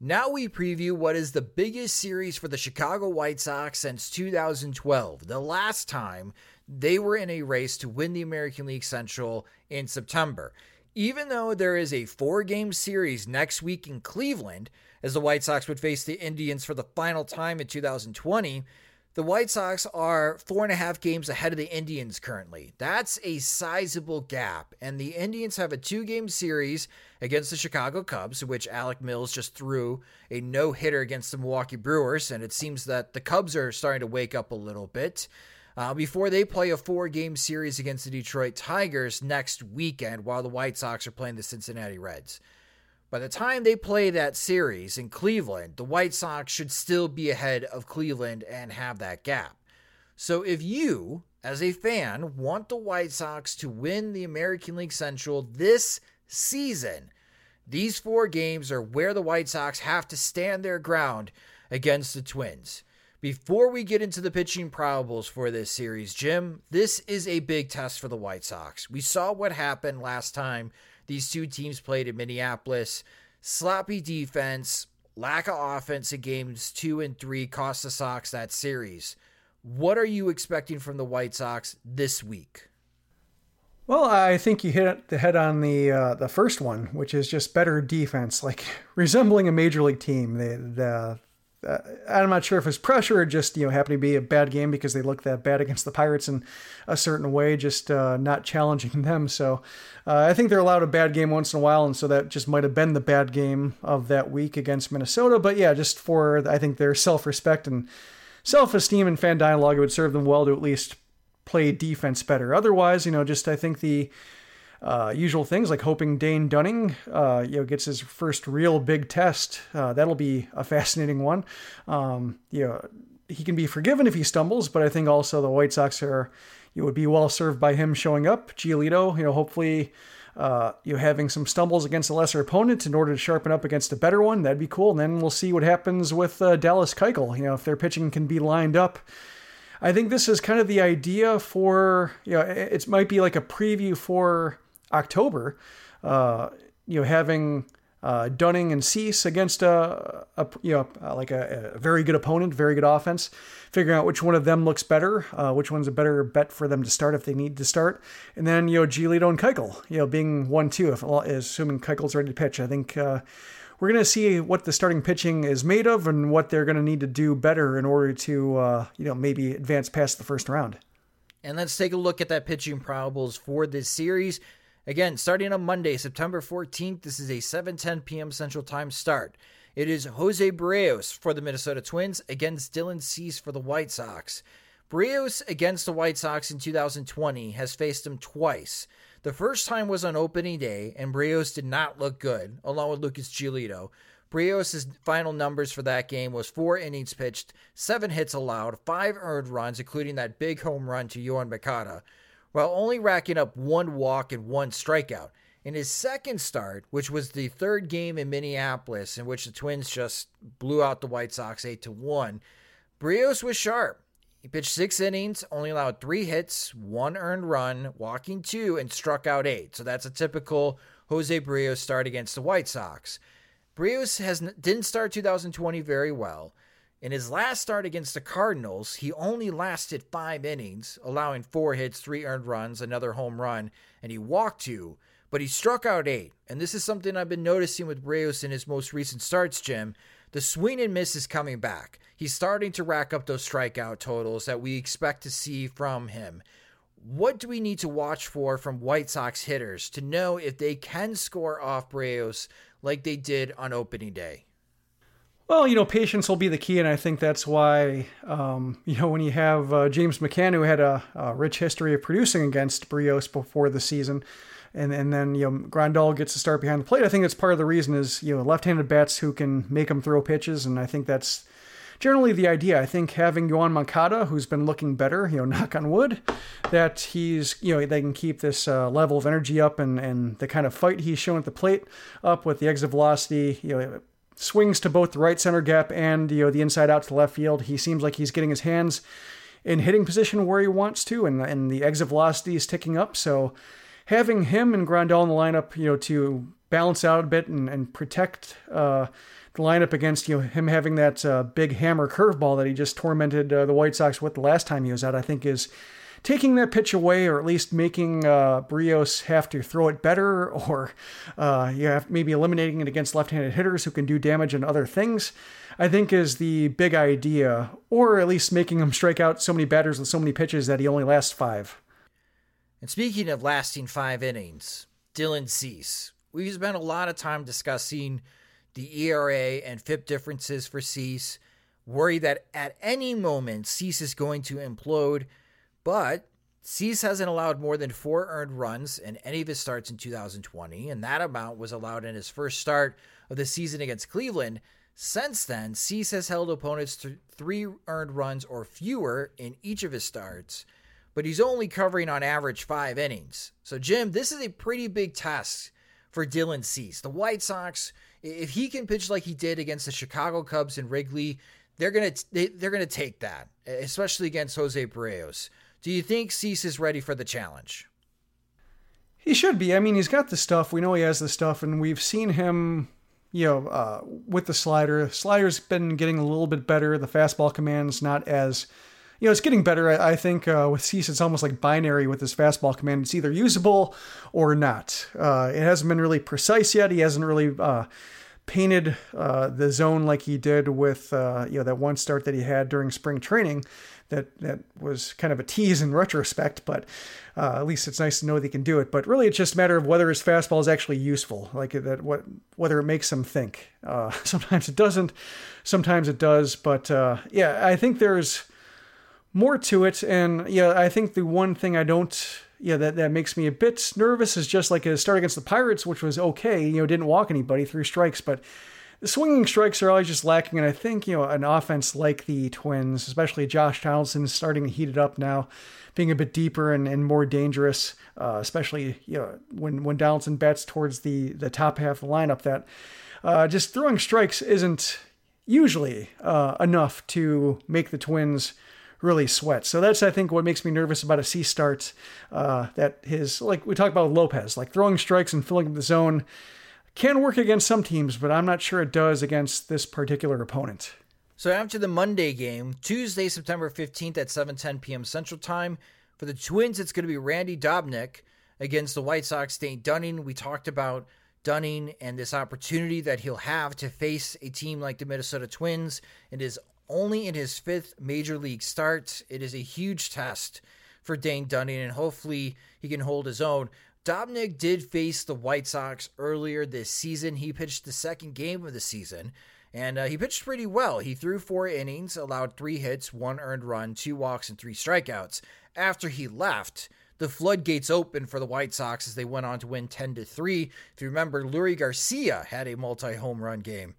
Now we preview what is the biggest series for the Chicago White Sox since 2012, the last time they were in a race to win the American League Central in September. Even though there is a 4-game series next week in Cleveland, as the White Sox would face the Indians for the final time in 2020, the White Sox are 4.5 games ahead of the Indians currently. That's a sizable gap, and the Indians have a 2-game series against the Chicago Cubs, which Alec Mills just threw a no-hitter against the Milwaukee Brewers, and it seems that the Cubs are starting to wake up a little bit. Before they play a 4-game series against the Detroit Tigers next weekend while the White Sox are playing the Cincinnati Reds. By the time they play that series in Cleveland, the White Sox should still be ahead of Cleveland and have that gap. So if you, as a fan, want the White Sox to win the American League Central this season, these 4 games are where the White Sox have to stand their ground against the Twins. Before we get into the pitching probables for this series, Jim, this is a big test for the White Sox. We saw what happened last time these two teams played in Minneapolis. Sloppy defense, lack of offense in games 2 and 3 cost the Sox that series. What are you expecting from the White Sox this week? Well, I think you hit the head on the first one, which is just better defense, like resembling a major league team. I'm not sure if it's pressure or just, happened to be a bad game because they looked that bad against the Pirates in a certain way, just not challenging them. So I think they're allowed a bad game once in a while. And so that just might have been the bad game of that week against Minnesota. But yeah, just for, I think, their self-respect and self-esteem and fan dialogue, it would serve them well to at least play defense better. Otherwise, just I think the usual things like hoping Dane Dunning, gets his first real big test. That'll be a fascinating one. he can be forgiven if he stumbles, but I think also the White Sox are, you would be well served by him showing up. Giolito, hopefully having some stumbles against a lesser opponent in order to sharpen up against a better one. That'd be cool. And then we'll see what happens with Dallas Keuchel, if their pitching can be lined up. I think this is kind of the idea for, it might be like a preview for October, having Dunning and Cease against a very good opponent, very good offense, figuring out which one of them looks better, which one's a better bet for them to start if they need to start. And then, Giolito and Keuchel, being 1-2, assuming Keuchel's ready to pitch. I think we're going to see what the starting pitching is made of and what they're going to need to do better in order to, maybe advance past the first round. And let's take a look at that pitching probables for this series. Again, starting on Monday, September 14th, this is a 7:10 p.m. Central Time start. It is Jose Berríos for the Minnesota Twins against Dylan Cease for the White Sox. Berríos against the White Sox in 2020 has faced him twice. The first time was on opening day, and Berríos did not look good, along with Lucas Giolito. Berríos' final numbers for that game was 4 innings pitched, 7 hits allowed, 5 earned runs, including that big home run to Yoán Moncada, while only racking up 1 walk and 1 strikeout. In his second start, which was the third game in Minneapolis, in which the Twins just blew out the White Sox 8-1, Berríos was sharp. He pitched 6 innings, only allowed 3 hits, 1 earned run, walking 2, and struck out 8. So that's a typical Jose Berríos start against the White Sox. Berríos didn't start 2020 very well. In his last start against the Cardinals, he only lasted 5 innings, allowing 4 hits, 3 earned runs, another home run, and he walked 2, but he struck out 8. And this is something I've been noticing with Berríos in his most recent starts, Jim. The swing and miss is coming back. He's starting to rack up those strikeout totals that we expect to see from him. What do we need to watch for from White Sox hitters to know if they can score off Berríos like they did on opening day? Well, patience will be the key, and I think that's why, when you have James McCann, who had a rich history of producing against Berríos before the season, and then, Grandal gets to start behind the plate. I think that's part of the reason is, left-handed bats who can make them throw pitches, and I think that's generally the idea. I think having Yoán Moncada, who's been looking better, knock on wood, that he's, they can keep this level of energy up and the kind of fight he's shown at the plate up with the exit velocity, swings to both the right center gap and, the inside out to the left field. He seems like he's getting his hands in hitting position where he wants to, and the exit velocity is ticking up. So having him and Grandal in the lineup, to balance out a bit and protect the lineup against, him having that big hammer curveball that he just tormented the White Sox with the last time he was out, I think is taking that pitch away, or at least making Berríos have to throw it better, or maybe eliminating it against left-handed hitters who can do damage in other things, I think is the big idea, or at least making him strike out so many batters with so many pitches that he only lasts 5. And speaking of lasting 5 innings, Dylan Cease. We've spent a lot of time discussing the ERA and FIP differences for Cease, worry that at any moment Cease is going to implode. But Cease hasn't allowed more than 4 earned runs in any of his starts in 2020, and that amount was allowed in his first start of the season against Cleveland. Since then, Cease has held opponents to 3 earned runs or fewer in each of his starts, but he's only covering on average 5 innings. So, Jim, this is a pretty big test for Dylan Cease. The White Sox, if he can pitch like he did against the Chicago Cubs in Wrigley, they're gonna take that, especially against Jose Berríos. Do you think Cease is ready for the challenge? He should be. I mean, he's got the stuff. We know he has the stuff, and we've seen him, with the slider. Slider's been getting a little bit better. The fastball command's not as, it's getting better. I think with Cease, it's almost like binary with his fastball command. It's either usable or not. It hasn't been really precise yet. He hasn't really painted the zone like he did with, that one start that he had during spring training. That was kind of a tease in retrospect, but at least it's nice to know they can do it. But really, it's just a matter of whether his fastball is actually useful, like that. Whether it makes him think. Sometimes it doesn't, sometimes it does. But I think there's more to it. And I think the one thing I don't, that makes me a bit nervous is just like his start against the Pirates, which was okay. Didn't walk anybody, 3 strikes, but The swinging strikes are always just lacking, and I think, you know, an offense like the Twins, especially Josh Donaldson, is starting to heat it up now, being a bit deeper and more dangerous, especially, you know, when Donaldson bats towards the top half of the lineup, that just throwing strikes isn't usually enough to make the Twins really sweat. So that's, I think, what makes me nervous about a C start, that his, like we talked about Lopez, like throwing strikes and filling up the zone can work against some teams, but I'm not sure it does against this particular opponent. So after the Monday game, Tuesday, September 15th at 7:10 p.m. Central Time, for the Twins, it's going to be Randy Dobnak against the White Sox, Dane Dunning. We talked about Dunning and this opportunity that he'll have to face a team like the Minnesota Twins. It is only in his fifth major league start. It is a huge test for Dane Dunning, and hopefully he can hold his own. Dobnak did face the White Sox earlier this season. He pitched the second game of the season, and he pitched pretty well. He threw 4 innings, allowed 3 hits, 1 earned run, 2 walks, and 3 strikeouts. After he left, the floodgates opened for the White Sox as they went on to win 10-3. If you remember, Luis Garcia had a multi-home run game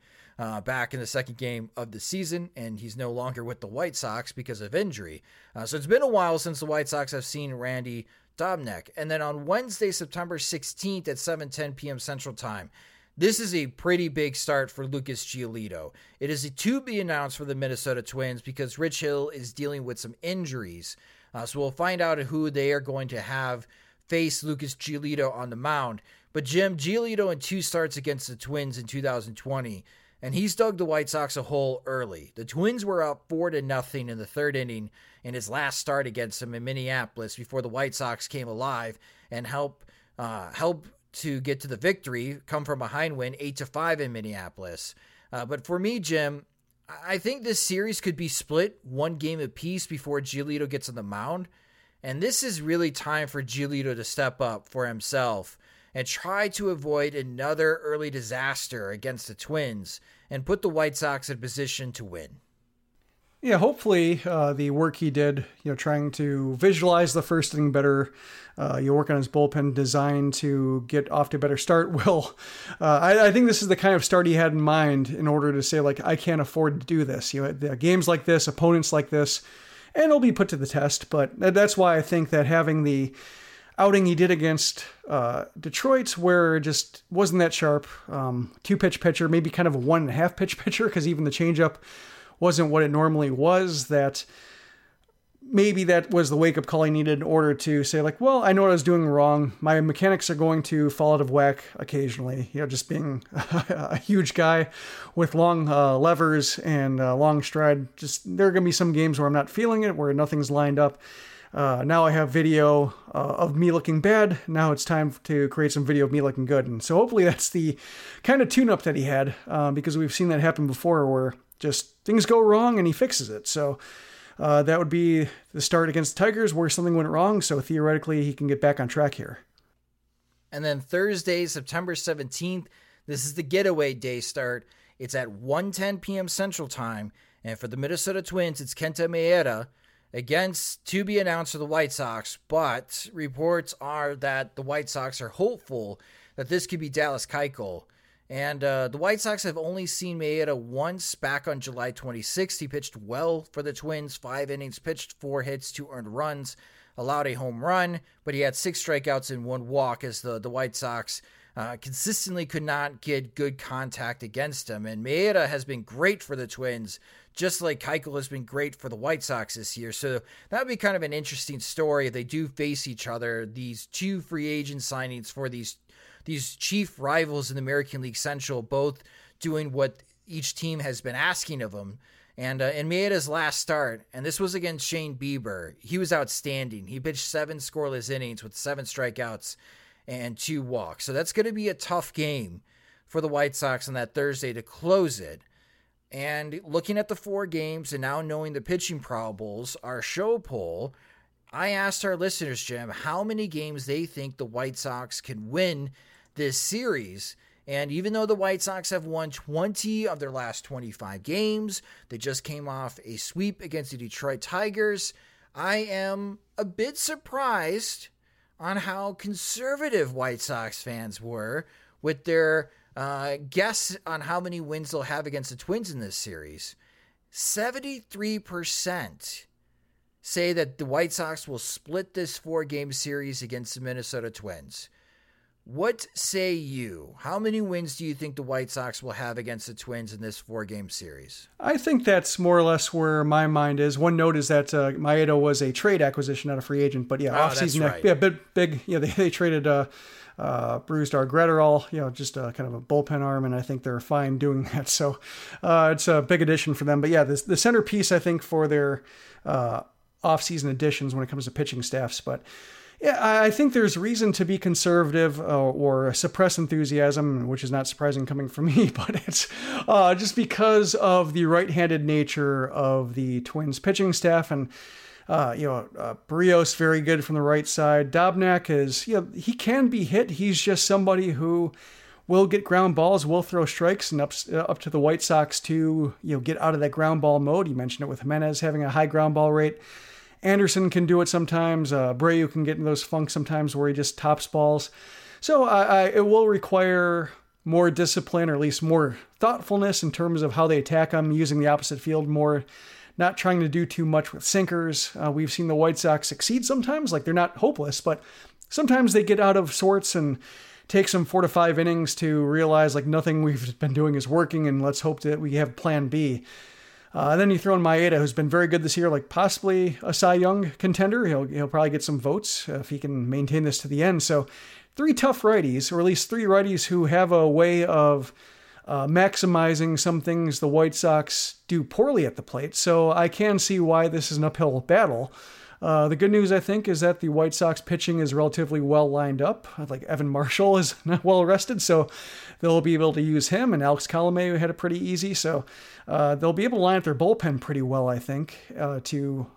back in the second game of the season, and he's no longer with the White Sox because of injury. So it's been a while since the White Sox have seen Randy Dobnak. And then on Wednesday, September 16th at 7:10 p.m. Central Time, this is a pretty big start for Lucas Giolito. It is to be announced for the Minnesota Twins because Rich Hill is dealing with some injuries. So we'll find out who they are going to have face Lucas Giolito on the mound. But Jim, Giolito in 2 starts against the Twins in 2020, and he's dug the White Sox a hole early. The Twins were up 4-0 in the 3rd inning in his last start against him in Minneapolis before the White Sox came alive and helped to get to the victory, come from behind win 8-5 in Minneapolis. But for me, Jim, I think this series could be split 1 game apiece before Giolito gets on the mound. And this is really time for Giolito to step up for himself and try to avoid another early disaster against the Twins and put the White Sox in position to win. Yeah, hopefully the work he did, you know, trying to visualize the 1st inning better, you work on his bullpen design to get off to a better start. Will, I think this is the kind of start he had in mind in order to say, like, I can't afford to do this. You know, games like this, opponents like this, and it'll be put to the test. But that's why I think that having the outing he did against Detroit, where just wasn't that sharp, 2-pitch pitcher, maybe kind of a 1.5-pitch pitcher, because even the changeup wasn't what it normally was, that maybe that was the wake-up call he needed in order to say, like, well, I know what I was doing wrong. My mechanics are going to fall out of whack occasionally, you know, just being a huge guy with long levers and long stride. Just there are going to be some games where I'm not feeling it, where nothing's lined up. Now I have video of me looking bad. Now it's time to create some video of me looking good. And so hopefully that's the kind of tune-up that he had, because we've seen that happen before where just things go wrong and he fixes it. So that would be the start against the Tigers where something went wrong. So theoretically he can get back on track here. And then Thursday, September 17th, this is the getaway day start. It's at 1:10 p.m. Central Time. And for the Minnesota Twins, it's Kenta Maeda against, to be announced, for the White Sox, but reports are that the White Sox are hopeful that this could be Dallas Keuchel. And the White Sox have only seen Maeda once, back on July 26th. He pitched well for the Twins, 5 innings, pitched 4 hits, 2 earned runs, allowed a home run, but he had 6 strikeouts and 1 walk as the White Sox consistently could not get good contact against him. And Maeda has been great for the Twins, just like Keuchel has been great for the White Sox this year. So that would be kind of an interesting story if they do face each other, these 2 free agent signings for these chief rivals in the American League Central, both doing what each team has been asking of them. And in Maeda's last start, and this was against Shane Bieber, he was outstanding. He pitched 7 scoreless innings with 7 strikeouts and 2 walks. So that's going to be a tough game for the White Sox on that Thursday to close it. And looking at the 4 games and now knowing the pitching probables, our show poll, I asked our listeners, Jim, how many games they think the White Sox can win this series. And even though the White Sox have won 20 of their last 25 games, they just came off a sweep against the Detroit Tigers. I am a bit surprised on how conservative White Sox fans were with their Guess on how many wins they'll have against the Twins in this series. 73% say that the White Sox will split this 4-game series against the Minnesota Twins. What say you? How many wins do you think the White Sox will have against the Twins in this 4-game series? I think that's more or less where my mind is. One note is that Maeda was a trade acquisition, not a free agent. But yeah, offseason, right. Yeah, big. Yeah, they traded Brewster Gretterall, just kind of a bullpen arm, and I think they're fine doing that. So it's a big addition for them. But yeah, the centerpiece I think for their offseason additions when it comes to pitching staffs, but. Yeah, I think there's reason to be conservative or suppress enthusiasm, which is not surprising coming from me, but it's just because of the right-handed nature of the Twins pitching staff. And, Berríos, very good from the right side. Dobnak is, he can be hit. He's just somebody who will get ground balls, will throw strikes, and up to the White Sox to, get out of that ground ball mode. You mentioned it with Jimenez having a high ground ball rate. Anderson can do it sometimes. Abreu can get in those funks sometimes where he just tops balls. So it will require more discipline, or at least more thoughtfulness in terms of how they attack them, using the opposite field more, not trying to do too much with sinkers. We've seen the White Sox succeed sometimes. Like, they're not hopeless, but sometimes they get out of sorts and take some 4 to 5 innings to realize, nothing we've been doing is working, and let's hope that we have plan B. Then you throw in Maeda, who's been very good this year, possibly a Cy Young contender. He'll probably get some votes if he can maintain this to the end. So 3 tough righties, or at least 3 righties who have a way of maximizing some things the White Sox do poorly at the plate. So I can see why this is an uphill battle. The good news, I think, is that the White Sox pitching is relatively well lined up. Evan Marshall is not well rested, so they'll be able to use him. And Alex Colomé had it pretty easy, so they'll be able to line up their bullpen pretty well, I think, to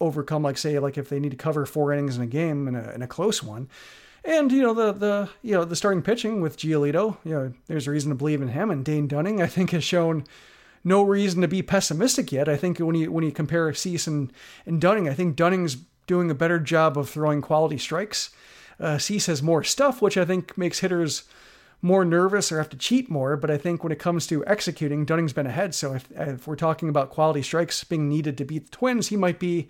overcome, if they need to cover 4 innings in a game in a close one. And the starting pitching with Giolito, there's a reason to believe in him. And Dane Dunning, I think, has shown no reason to be pessimistic yet. I think when you compare Cease and Dunning, I think Dunning's doing a better job of throwing quality strikes. Cease has more stuff, which I think makes hitters more nervous or have to cheat more. But I think when it comes to executing, Dunning's been ahead. So if we're talking about quality strikes being needed to beat the Twins, he might be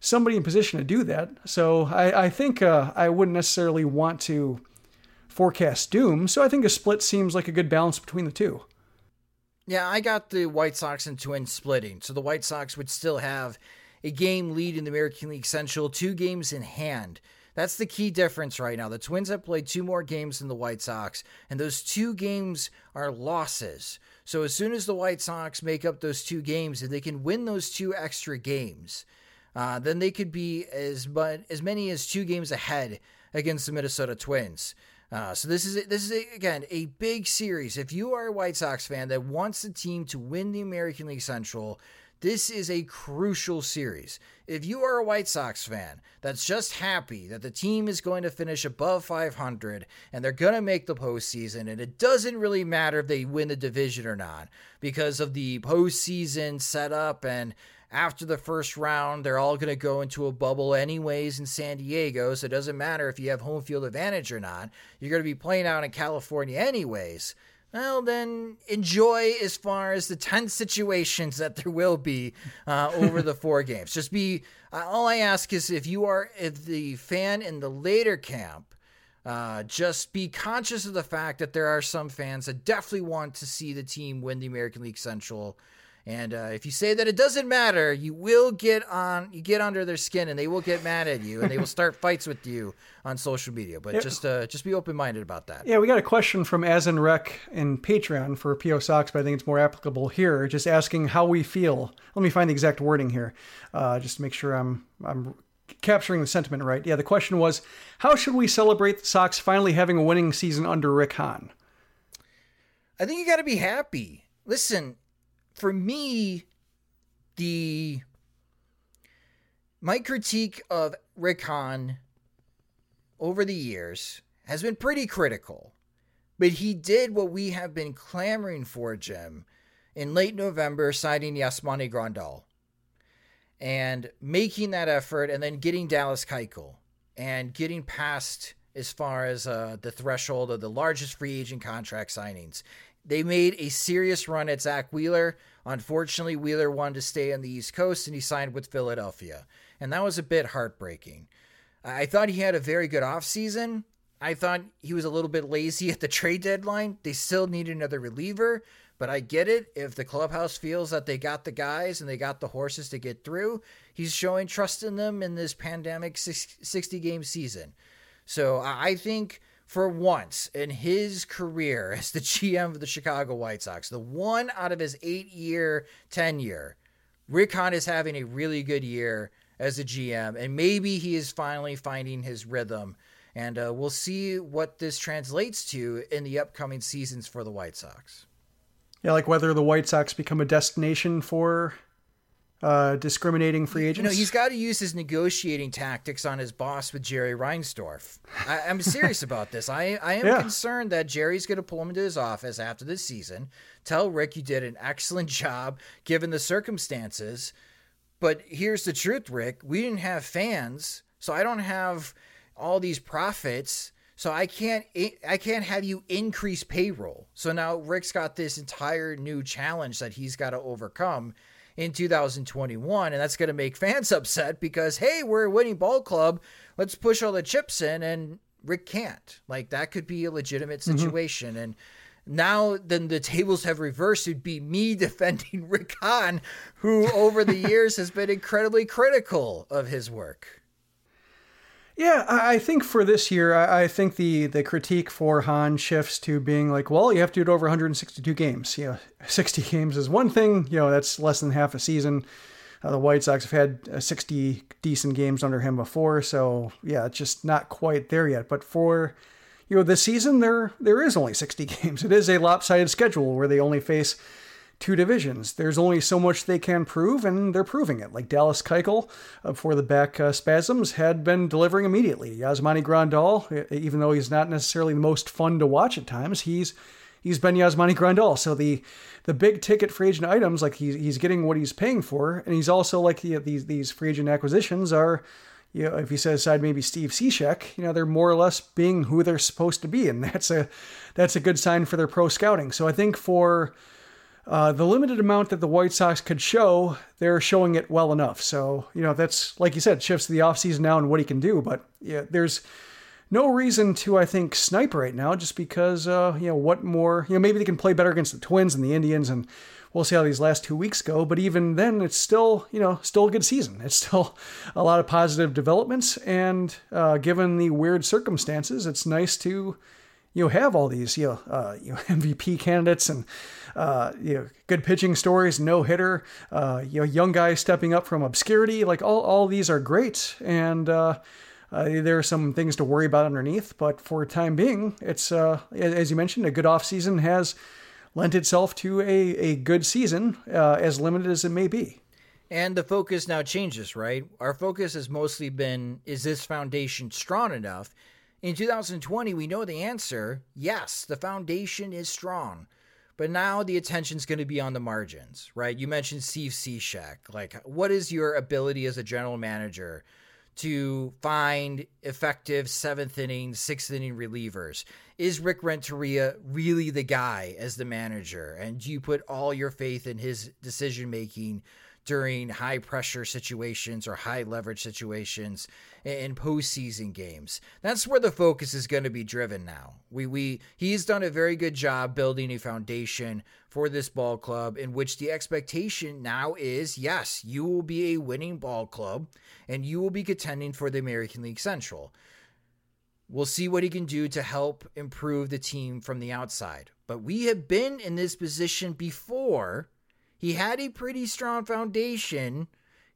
somebody in position to do that. So I think I wouldn't necessarily want to forecast doom. So I think a split seems like a good balance between the two. Yeah, I got the White Sox and Twins splitting. So the White Sox would still have a game lead in the American League Central, 2 games in hand. That's the key difference right now. The Twins have played 2 more games than the White Sox, and those 2 games are losses. So as soon as the White Sox make up those 2 games, and they can win those 2 extra games, then they could be as many as 2 games ahead against the Minnesota Twins. So this is a big series. If you are a White Sox fan that wants the team to win the American League Central, this is a crucial series. If you are a White Sox fan that's just happy that the team is going to finish above 500 and they're going to make the postseason, and it doesn't really matter if they win the division or not because of the postseason setup, and after the first round, they're all going to go into a bubble anyways in San Diego, so it doesn't matter if you have home field advantage or not. You're going to be playing out in California anyways. Well, then enjoy as far as the 10 situations that there will be over the 4 games. Just be all I ask is if the fan in the later camp, just be conscious of the fact that there are some fans that definitely want to see the team win the American League Central. And if you say that it doesn't matter, you will get under their skin, and they will get mad at you, and they will start fights with you on social media. But just be open-minded about that. Yeah, we got a question from As in Rec in Patreon for P.O. Sox, but I think it's more applicable here, just asking how we feel. Let me find the exact wording here, just to make sure I'm capturing the sentiment right. Yeah, the question was, how should we celebrate the Sox finally having a winning season under Rick Hahn? I think you got to be happy. Listen, for me, my critique of Rick Hahn over the years has been pretty critical, but he did what we have been clamoring for, Jim, in late November, signing Yasmani Grandal and making that effort, and then getting Dallas Keuchel and getting past as far as the threshold of the largest free agent contract signings. They made a serious run at Zach Wheeler. Unfortunately, Wheeler wanted to stay on the East Coast, and he signed with Philadelphia. And that was a bit heartbreaking. I thought he had a very good offseason. I thought he was a little bit lazy at the trade deadline. They still need another reliever, but I get it. If the clubhouse feels that they got the guys and they got the horses to get through, he's showing trust in them in this pandemic 60-game season. So I think for once in his career as the GM of the Chicago White Sox, the one out of his 8-year tenure, Rick Hahn is having a really good year as a GM, and maybe he is finally finding his rhythm. And we'll see what this translates to in the upcoming seasons for the White Sox. Yeah, like whether the White Sox become a destination for discriminating free agents. You know, he's got to use his negotiating tactics on his boss with Jerry Reinsdorf. I'm serious about this. I am concerned that Jerry's going to pull him into his office after this season, tell Rick you did an excellent job given the circumstances. But here's the truth, Rick. We didn't have fans, so I don't have all these profits. So I can't have you increase payroll. So now Rick's got this entire new challenge that he's got to overcome in 2021, and that's going to make fans upset because, hey, we're a winning ball club. Let's push all the chips in, and Rick can't. Like, that could be a legitimate situation. Mm-hmm. And now then the tables have reversed. It'd be me defending Rick Hahn, who over the years has been incredibly critical of his work. Yeah, I think for this year, I think the critique for Hahn shifts to being like, well, you have to do it over 162 games. You know, 60 games is one thing. You know, that's less than half a season. The White Sox have had 60 decent games under him before. So, yeah, it's just not quite there yet. But for, you know, this season, there is only 60 games. It is a lopsided schedule where they only face two divisions. There's only so much they can prove, and they're proving it. Like Dallas Keuchel, for the back spasms, had been delivering immediately. Yasmani Grandal, even though he's not necessarily the most fun to watch at times, he's been Yasmani Grandal. So the big ticket free agent items, like he's getting what he's paying for, and he's also like these free agent acquisitions are, you know, if you set aside maybe Steve Cishek, you know, they're more or less being who they're supposed to be, and that's a good sign for their pro scouting. So I think for the limited amount that the White Sox could show, they're showing it well enough. So, you know, that's, like you said, shifts to the offseason now and what he can do. But yeah, there's no reason to, I think, snipe right now just because, you know, what more, you know, maybe they can play better against the Twins and the Indians, and we'll see how these last 2 weeks go. But even then, it's still, you know, still a good season. It's still a lot of positive developments. And given the weird circumstances, it's nice to, you know, have all these, you know, MVP candidates and, you know, good pitching stories, no hitter, you know, young guys stepping up from obscurity. Like all these are great. And, there are some things to worry about underneath, but for the time being, it's, as you mentioned, a good off season has lent itself to a good season, as limited as it may be. And the focus now changes, right? Our focus has mostly been, is this foundation strong enough? In 2020, we know the answer. Yes, the foundation is strong, but now the attention's going to be on the margins, right? You mentioned Steve Cishek. Like, what is your ability as a general manager to find effective 7th inning, 6th inning relievers? Is Rick Renteria really the guy as the manager? And do you put all your faith in his decision-making during high pressure situations or high leverage situations in postseason games? That's where the focus is going to be driven now. He's done a very good job building a foundation for this ball club in which the expectation now is, yes, you will be a winning ball club and you will be contending for the American League Central. We'll see what he can do to help improve the team from the outside. But we have been in this position before. He had a pretty strong foundation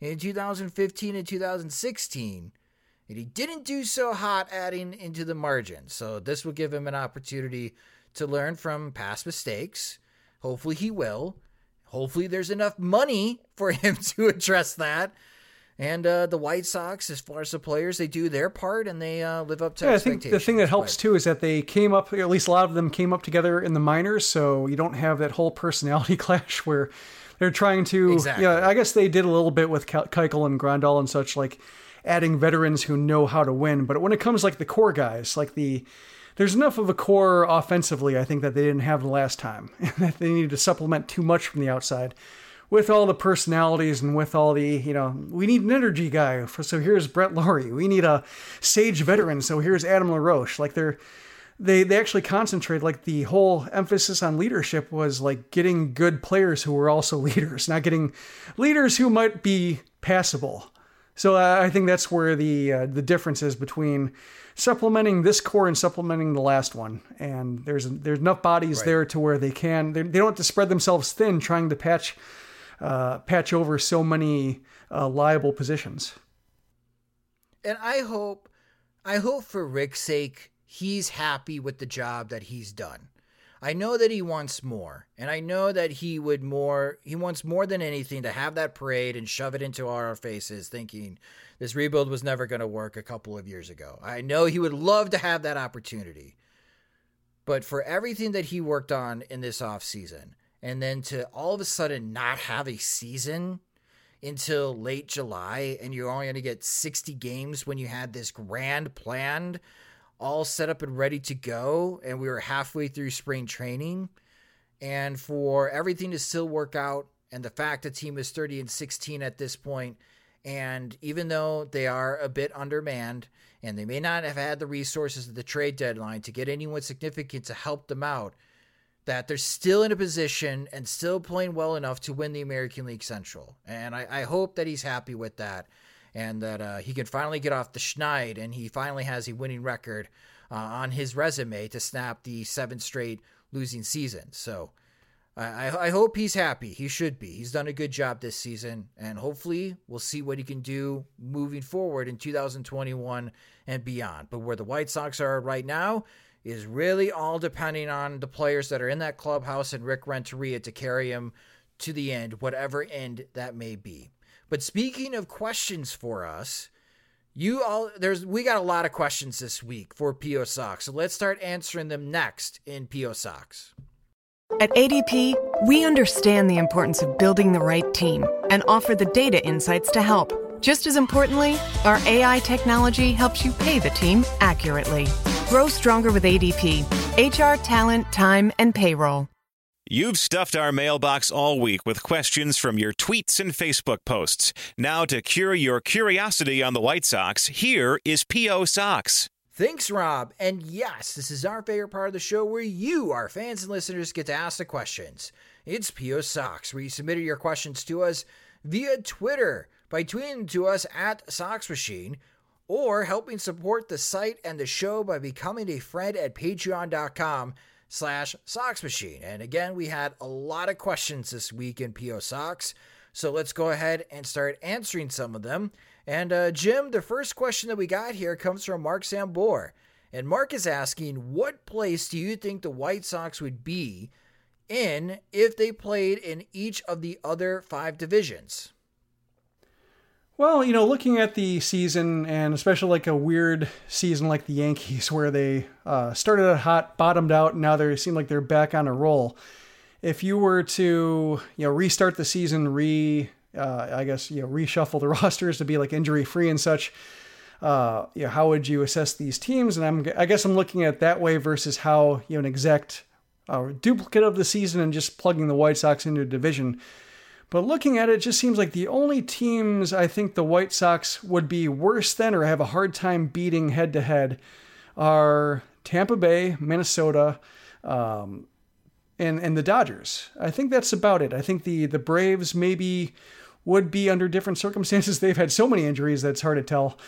in 2015 and 2016, and he didn't do so hot adding into the margin. So this will give him an opportunity to learn from past mistakes. Hopefully he will. Hopefully there's enough money for him to address that. And the White Sox, as far as the players, they do their part and they live up to expectations. I think the thing that helps, too, is that they came up, or at least a lot of them came up together in the minors, so you don't have that whole personality clash where they're trying to... Exactly. Yeah, I guess they did a little bit with Keuchel and Grandal and such, like adding veterans who know how to win. But when it comes like the core guys, like the... There's enough of a core offensively, I think, that they didn't have the last time. They needed to supplement too much from the outside. With all the personalities and with all the, you know, we need an energy guy, so here's Brett Laurie. We need a sage veteran, so here's Adam LaRoche. Like they actually concentrate, like the whole emphasis on leadership was like getting good players who were also leaders, not getting leaders who might be passable. So I think that's where the difference is between supplementing this core and supplementing the last one. And there's enough bodies right there to where they don't have to spread themselves thin trying to patch over so many liable positions. And I hope for Rick's sake, he's happy with the job that he's done. I know that he wants more, and I know that he wants more than anything to have that parade and shove it into our faces thinking this rebuild was never going to work a couple of years ago. I know he would love to have that opportunity, but for everything that he worked on in this offseason, and then to all of a sudden not have a season until late July, and you're only going to get 60 games when you had this grand planned, all set up and ready to go, and we were halfway through spring training, and for everything to still work out, and the fact the team is 30-16 at this point, and even though they are a bit undermanned, and they may not have had the resources at the trade deadline to get anyone significant to help them out, that they're still in a position and still playing well enough to win the American League Central. And I hope that he's happy with that, and that he can finally get off the schneid, and he finally has a winning record on his resume to snap the 7 straight losing season. So I hope he's happy. He should be. He's done a good job this season, and hopefully we'll see what he can do moving forward in 2021 and beyond. But where the White Sox are right now is really all depending on the players that are in that clubhouse and Rick Renteria to carry him to the end, whatever end that may be. But speaking of questions for us, we got a lot of questions this week for P.O. Sox, so let's start answering them next in P.O. Sox. At ADP, we understand the importance of building the right team and offer the data insights to help. Just as importantly, our AI technology helps you pay the team accurately. Grow stronger with ADP, HR, talent, time, and payroll. You've stuffed our mailbox all week with questions from your tweets and Facebook posts. Now to cure your curiosity on the White Sox, here is P.O. Sox. Thanks, Rob. And yes, this is our favorite part of the show where you, our fans and listeners, get to ask the questions. It's P.O. Sox, where you submitted your questions to us via Twitter by tweeting to us at Sox Machine, or helping support the site and the show by becoming a friend at patreon.com/Sox Machine. And again, we had a lot of questions this week in P.O. Sox, so let's go ahead and start answering some of them. And Jim, the first question that we got here comes from Mark Sambor. And Mark is asking, what place do you think the White Sox would be in if they played in each of the other 5 divisions? Well, you know, looking at the season, and especially like a weird season like the Yankees, where they started out hot, bottomed out, and now they seem like they're back on a roll. If you were to, you know, restart the season, reshuffle the rosters to be like injury free and such, you know, how would you assess these teams? And I guess I'm looking at it that way versus how, you know, an exact duplicate of the season and just plugging the White Sox into a division. But looking at it, it just seems like the only teams I think the White Sox would be worse than or have a hard time beating head-to-head are Tampa Bay, Minnesota, and the Dodgers. I think that's about it. I think the Braves maybe would be under different circumstances. They've had so many injuries that it's hard to tell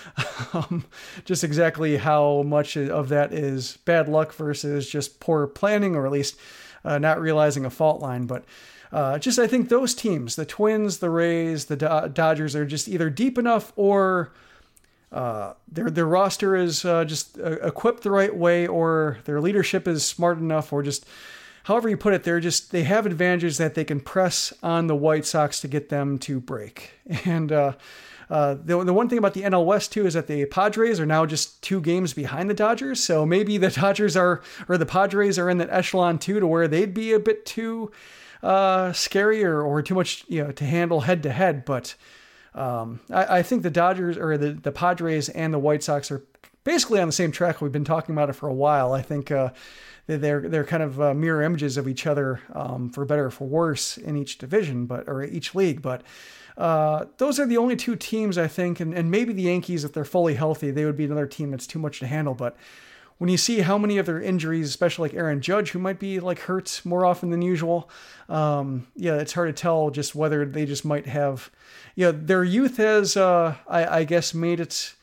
just exactly how much of that is bad luck versus just poor planning, or at least not realizing a fault line. But I think those teams, the Twins, the Rays, the Dodgers, are just either deep enough or their roster is just equipped the right way, or their leadership is smart enough, or just however you put it, they have advantages that they can press on the White Sox to get them to break. And The one thing about the NL West too is that the Padres are now just 2 games behind the Dodgers. So maybe the Dodgers are, or the Padres are in that echelon too, to where they'd be a bit too scary or too much, you know, to handle head to head. But I think the Dodgers or the Padres and the White Sox are basically on the same track. We've been talking about it for a while. I think they're kind of mirror images of each other, for better or for worse, in each division, or each league. But those are the only 2 teams, I think, and maybe the Yankees, if they're fully healthy, they would be another team that's too much to handle. But when you see how many of their injuries, especially like Aaron Judge, who might be like hurt more often than usual, it's hard to tell just whether they just might have, their youth has, I guess, made it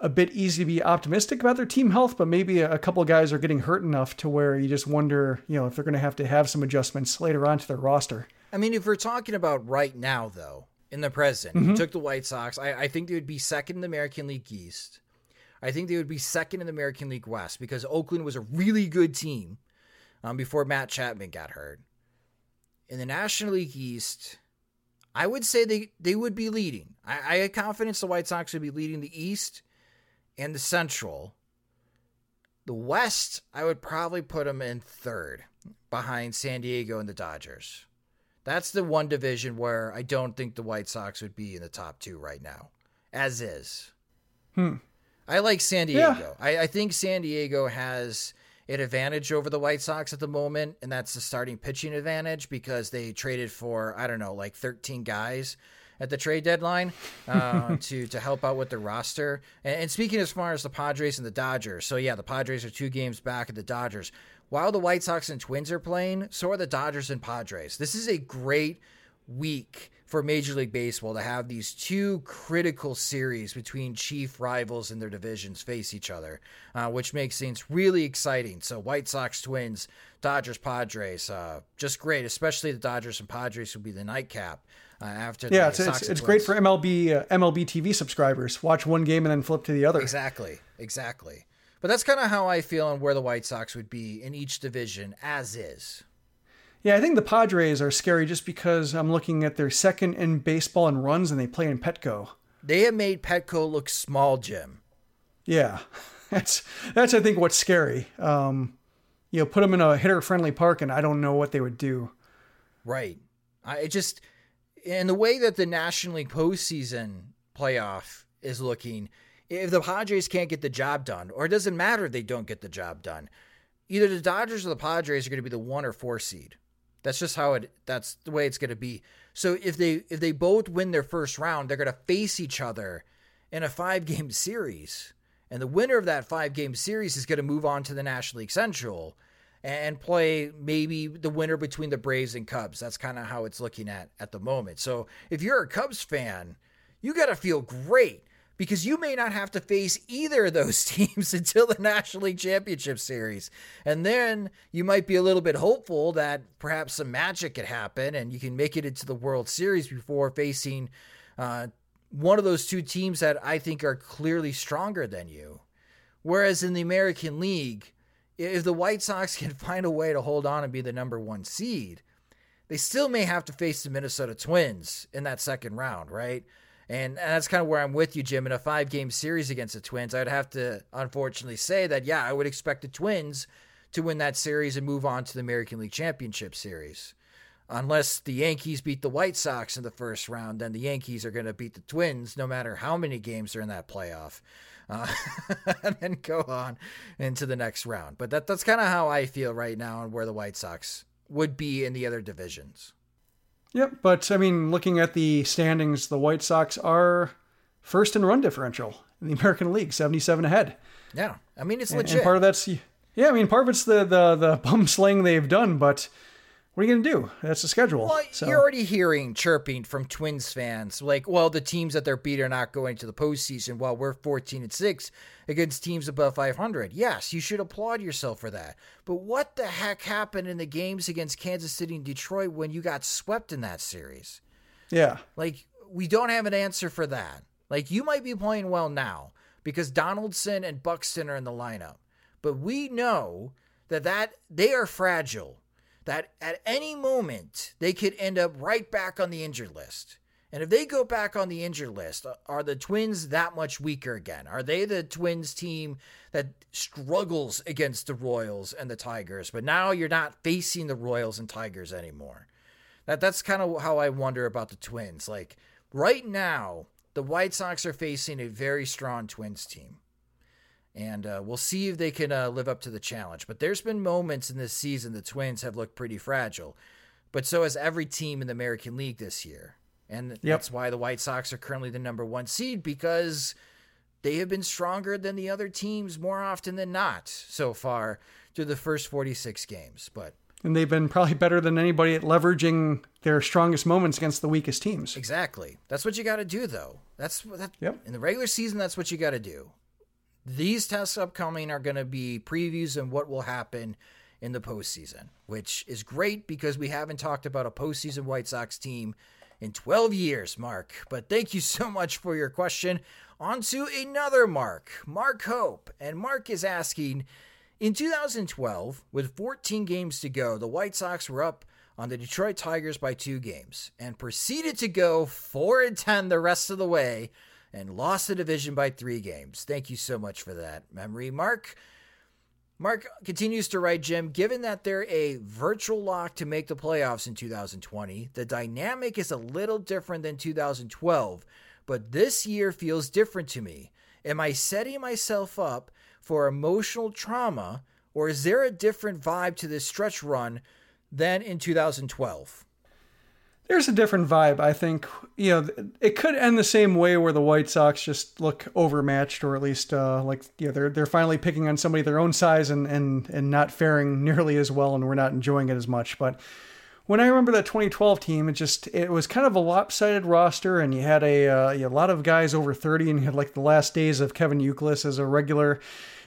a bit easy to be optimistic about their team health, but maybe a couple of guys are getting hurt enough to where you just wonder, if they're going to have some adjustments later on to their roster. I mean, if we're talking about right now, though, in the present, you took the White Sox. I think they would be second in the American League East. I think they would be second in the American League West because Oakland was a really good team before Matt Chapman got hurt. In the National League East, I would say they would be leading. I had confidence the White Sox would be leading the East and the Central. The West, I would probably put them in third behind San Diego and the Dodgers. That's the one division where I don't think the White Sox would be in the top 2 right now, as is. I like San Diego. Yeah. I think San Diego has an advantage over the White Sox at the moment, and that's the starting pitching advantage because they traded for, 13 guys at the trade deadline to help out with their roster. And speaking as far as the Padres and the Dodgers, so yeah, the Padres are 2 games back at the Dodgers. While the White Sox and Twins are playing, so are the Dodgers and Padres. This is a great week for Major League Baseball to have these 2 critical series between chief rivals in their divisions face each other, which makes things really exciting. So White Sox, Twins, Dodgers, Padres, just great, especially the Dodgers and Padres will be the nightcap. It's great for MLB TV subscribers. Watch one game and then flip to the other. Exactly. But that's kind of how I feel on where the White Sox would be in each division as is. Yeah, I think the Padres are scary just because I'm looking at their second in baseball in runs, and they play in Petco. They have made Petco look small, Jim. Yeah, that's I think what's scary. Put them in a hitter-friendly park, and I don't know what they would do. Right. And the way that the National League postseason playoff is looking, if the Padres can't get the job done, or it doesn't matter if they don't get the job done, either the Dodgers or the Padres are going to be the 1 or 4 seed. That's just that's the way it's going to be. So if they both win their first round, they're going to face each other in a 5-game series. And the winner of that 5-game series is going to move on to the National League Central and play maybe the winner between the Braves and Cubs. That's kind of how it's looking at the moment. So if you're a Cubs fan, you got to feel great because you may not have to face either of those teams until the National League Championship Series. And then you might be a little bit hopeful that perhaps some magic could happen and you can make it into the World Series before facing one of those 2 teams that I think are clearly stronger than you. Whereas in the American League, if the White Sox can find a way to hold on and be the number 1 seed, they still may have to face the Minnesota Twins in that second round, right? And that's kind of where I'm with you, Jim. In a 5-game series against the Twins, I'd have to unfortunately say that, I would expect the Twins to win that series and move on to the American League Championship Series. Unless the Yankees beat the White Sox in the first round, then the Yankees are going to beat the Twins no matter how many games are in that playoff. And then go on into the next round. But that's kind of how I feel right now on where the White Sox would be in the other divisions. Yep, but I mean, looking at the standings, the White Sox are first in run differential in the American League, 77 ahead. Yeah, I mean, it's legit. And part of that's, part of it's the bum sling they've done, but what are you going to do? That's the schedule. Well, You're already hearing chirping from Twins fans, like, well, the teams that they're beat are not going to the postseason while we're 14-6 against teams above 500. Yes, you should applaud yourself for that. But what the heck happened in the games against Kansas City and Detroit when you got swept in that series? Yeah. Like, we don't have an answer for that. Like, you might be playing well now because Donaldson and Buxton are in the lineup. But we know that they are fragile. That at any moment, they could end up right back on the injured list. And if they go back on the injured list, are the Twins that much weaker again? Are they the Twins team that struggles against the Royals and the Tigers, but now you're not facing the Royals and Tigers anymore? That's kind of how I wonder about the Twins. Like, right now, the White Sox are facing a very strong Twins team. And we'll see if they can live up to the challenge. But there's been moments in this season the Twins have looked pretty fragile. But so has every team in the American League this year. And that's why the White Sox are currently the #1 seed, because they have been stronger than the other teams more often than not so far through the first 46 games. And they've been probably better than anybody at leveraging their strongest moments against the weakest teams. Exactly. That's what you got to do, though. In the regular season, that's what you got to do. These tests upcoming are going to be previews on what will happen in the postseason, which is great because we haven't talked about a postseason White Sox team in 12 years, Mark. But thank you so much for your question. On to another Mark Hope. And Mark is asking, in 2012, with 14 games to go, the White Sox were up on the Detroit Tigers by 2 games and proceeded to go 4-10 the rest of the way and lost the division by 3 games. Thank you so much for that memory, Mark. Mark continues to write, Jim, given that they're a virtual lock to make the playoffs in 2020, the dynamic is a little different than 2012, but this year feels different to me. Am I setting myself up for emotional trauma, or is there a different vibe to this stretch run than in 2012? There's a different vibe, I think. You know, it could end the same way where the White Sox just look overmatched, or at least they're finally picking on somebody their own size and not faring nearly as well, and we're not enjoying it as much. But when I remember that 2012 team, it was kind of a lopsided roster, and you had a lot of guys over 30, and you had like the last days of Kevin Youkilis as a regular,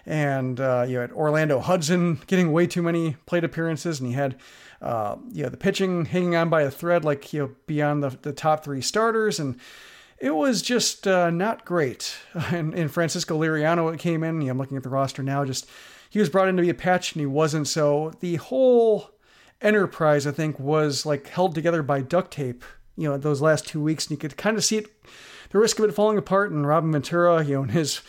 and you had Orlando Hudson getting way too many plate appearances, and you had the pitching hanging on by a thread, like, you know, beyond the top 3 starters. And it was just not great. And Francisco Liriano came in. I'm looking at the roster now. Just, he was brought in to be a patch, and he wasn't. So the whole enterprise, I think, was like held together by duct tape, you know, those last 2 weeks. And you could kind of see it, the risk of it falling apart, and Robin Ventura, you know, and his,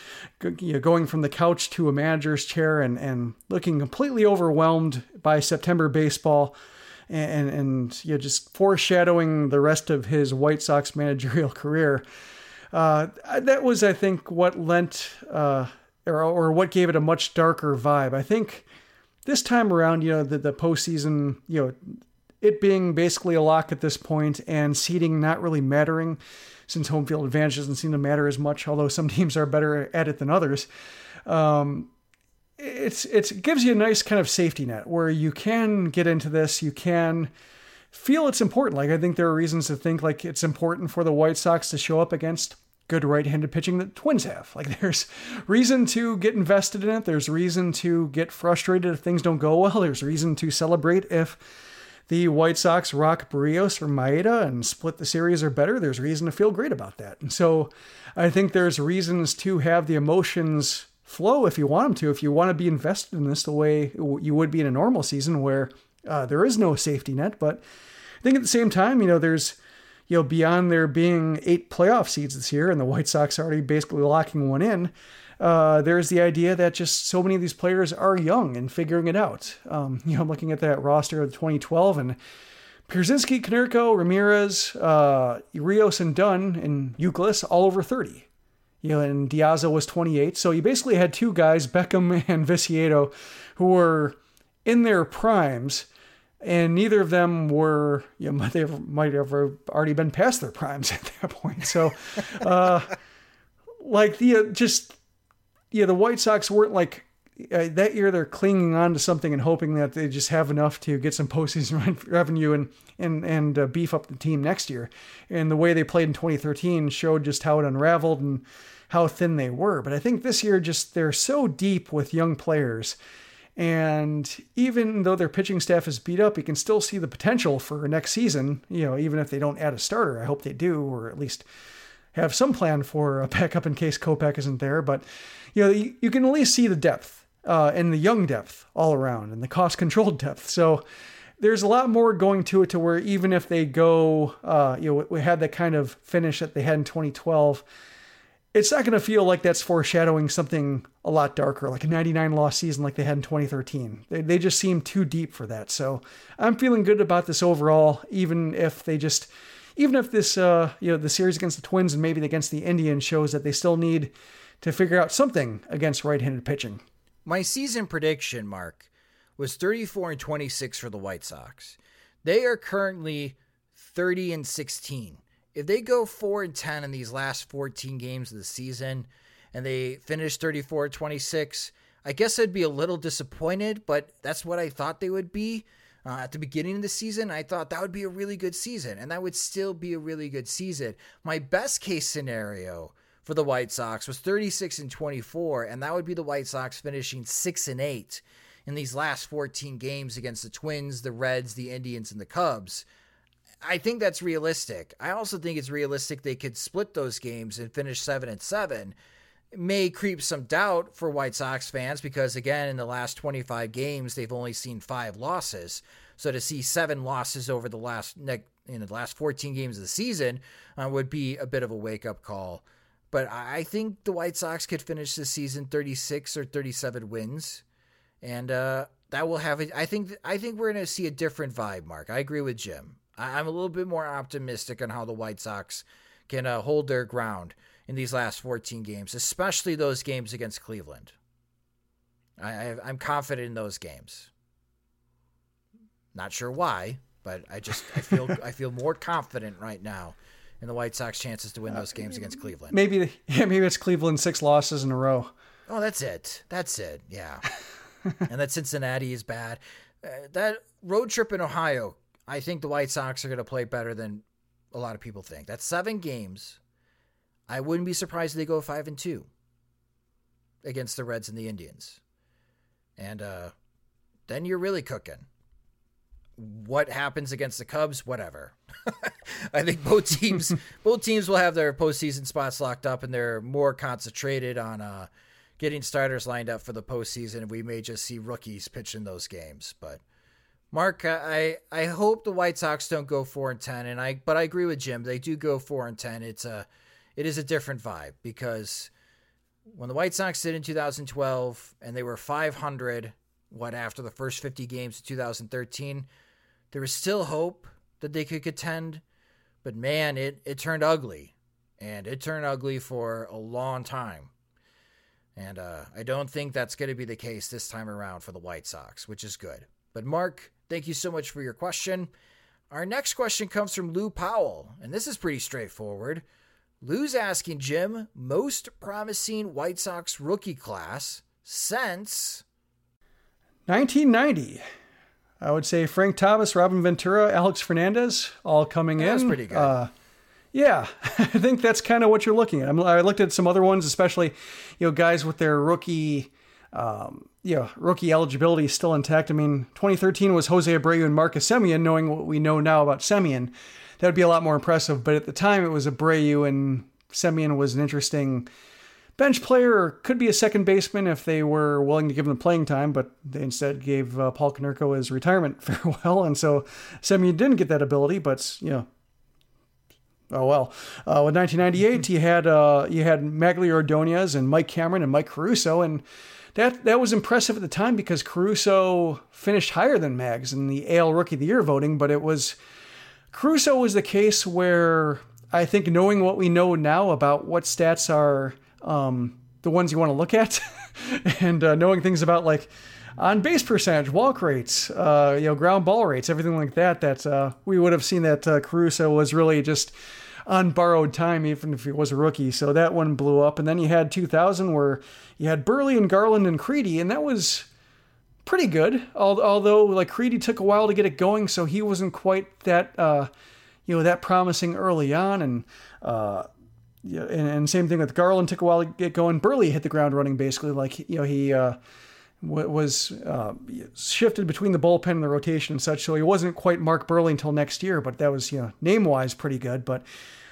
you know, going from the couch to a manager's chair and looking completely overwhelmed by September baseball and you know, just foreshadowing the rest of his White Sox managerial career. That was, I think, what lent or what gave it a much darker vibe. I think this time around, you know, the postseason, you know, it being basically a lock at this point and seeding not really mattering, since home field advantage doesn't seem to matter as much, although some teams are better at it than others. It gives you a nice kind of safety net where you can get into this. You can feel it's important. Like, I think there are reasons to think like it's important for the White Sox to show up against good right-handed pitching that the Twins have. Like, there's reason to get invested in it. There's reason to get frustrated if things don't go well. There's reason to celebrate if the White Sox rock Berríos or Maeda and split the series or better. There's reason to feel great about that. And so I think there's reasons to have the emotions flow if you want them to, if you want to be invested in this the way you would be in a normal season where there is no safety net. But I think at the same time, you know, there's, you know, beyond there being 8 playoff seeds this year and the White Sox already basically locking one in, there's the idea that just so many of these players are young and figuring it out. You know, I'm looking at that roster of 2012 and Pierzynski, Konerko, Ramirez, Rios and Dunn and Youkilis all over 30. You know, and Diaza was 28. So you basically had 2 guys, Beckham and Viciedo, who were in their primes, and neither of them were, you know, they might have already been past their primes at that point. So the White Sox weren't like, that year they're clinging on to something and hoping that they just have enough to get some postseason revenue and beef up the team next year. And the way they played in 2013 showed just how it unraveled and how thin they were. But I think this year, just, they're so deep with young players. And even though their pitching staff is beat up, you can still see the potential for next season, you know, even if they don't add a starter. I hope they do, or at least have some plan for a backup in case Kopech isn't there. But, you know, you can at least see the depth and the young depth all around and the cost-controlled depth. So there's a lot more going to it, to where even if they go, we had that kind of finish that they had in 2012, it's not going to feel like that's foreshadowing something a lot darker, like a 99 loss season like they had in 2013. They just seem too deep for that. So I'm feeling good about this overall, even if this, the series against the Twins and maybe against the Indians shows that they still need to figure out something against right-handed pitching. My season prediction, Mark, was 34-26 for the White Sox. They are currently 30-16. If they go 4-10 in these last 14 games of the season and they finish 34-26, I guess I'd be a little disappointed, but that's what I thought they would be. At the beginning of the season, I thought that would be a really good season, and that would still be a really good season. My best case scenario for the White Sox was 36-24, and that would be the White Sox finishing 6-8 in these last 14 games against the Twins, the Reds, the Indians, and the Cubs. I think that's realistic. I also think it's realistic they could split those games and finish 7-7. It may creep some doubt for White Sox fans because, again, in the last 25 games, they've only seen 5 losses. So to see 7 losses over the last 14 games of the season would be a bit of a wake-up call. But I think the White Sox could finish this season 36 or 37 wins. And that will have it. I think we're going to see a different vibe, Mark. I agree with Jim. I'm a little bit more optimistic on how the White Sox can hold their ground in these last 14 games, especially those games against Cleveland. I'm confident in those games. Not sure why, but I feel more confident right now in the White Sox chances to win those games against Cleveland. Maybe it's Cleveland 6 losses in a row. Oh, that's it. Yeah. And that Cincinnati is bad. That road trip in Ohio, I think the White Sox are going to play better than a lot of people think. That's 7 games. I wouldn't be surprised if they go 5-2 against the Reds and the Indians. And then you're really cooking. What happens against the Cubs? Whatever. I think both teams will have their postseason spots locked up, and they're more concentrated on getting starters lined up for the postseason. We may just see rookies pitching those games, but. Mark, I hope the White Sox don't go 4-10, but I agree with Jim. They do go 4-10. It is a different vibe, because when the White Sox did in 2012 and they were .500, after the first 50 games of 2013, there was still hope that they could contend, but man, it turned ugly, and it turned ugly for a long time. And I don't think that's going to be the case this time around for the White Sox, which is good. But Mark, thank you so much for your question. Our next question comes from Lou Powell, and this is pretty straightforward. Lou's asking Jim, most promising White Sox rookie class since 1990. I would say Frank Thomas, Robin Ventura, Alex Fernandez, all coming in. That's pretty good. Yeah, I think that's kind of what you're looking at. I looked at some other ones, especially guys with their rookie. Rookie eligibility is still intact. 2013 was Jose Abreu and Marcus Semien. Knowing what we know now about Semien, that would be a lot more impressive. But at the time, it was Abreu, and Semien was an interesting bench player, or could be a second baseman if they were willing to give him the playing time. But they instead gave Paul Konerko his retirement farewell, and so Semien didn't get that ability. But oh well. With 1998, you had Magley Ordonez and Mike Cameron and Mike Caruso, and That was impressive at the time because Caruso finished higher than Mags in the AL Rookie of the Year voting, but Caruso was the case where I think, knowing what we know now about what stats are the ones you want to look at, and knowing things about like on-base percentage, walk rates, ground ball rates, everything like that we would have seen that Caruso was really just on borrowed time, even if he was a rookie. So that one blew up. And then you had 2000 where you had Burley and Garland and Creedy, and that was pretty good. Although like Creedy took a while to get it going, so he wasn't quite that, that promising early on. And, and same thing with Garland, took a while to get going. Burley hit the ground running basically. He was shifted between the bullpen and the rotation and such, so he wasn't quite Mark Burley until next year, but that was name-wise pretty good. But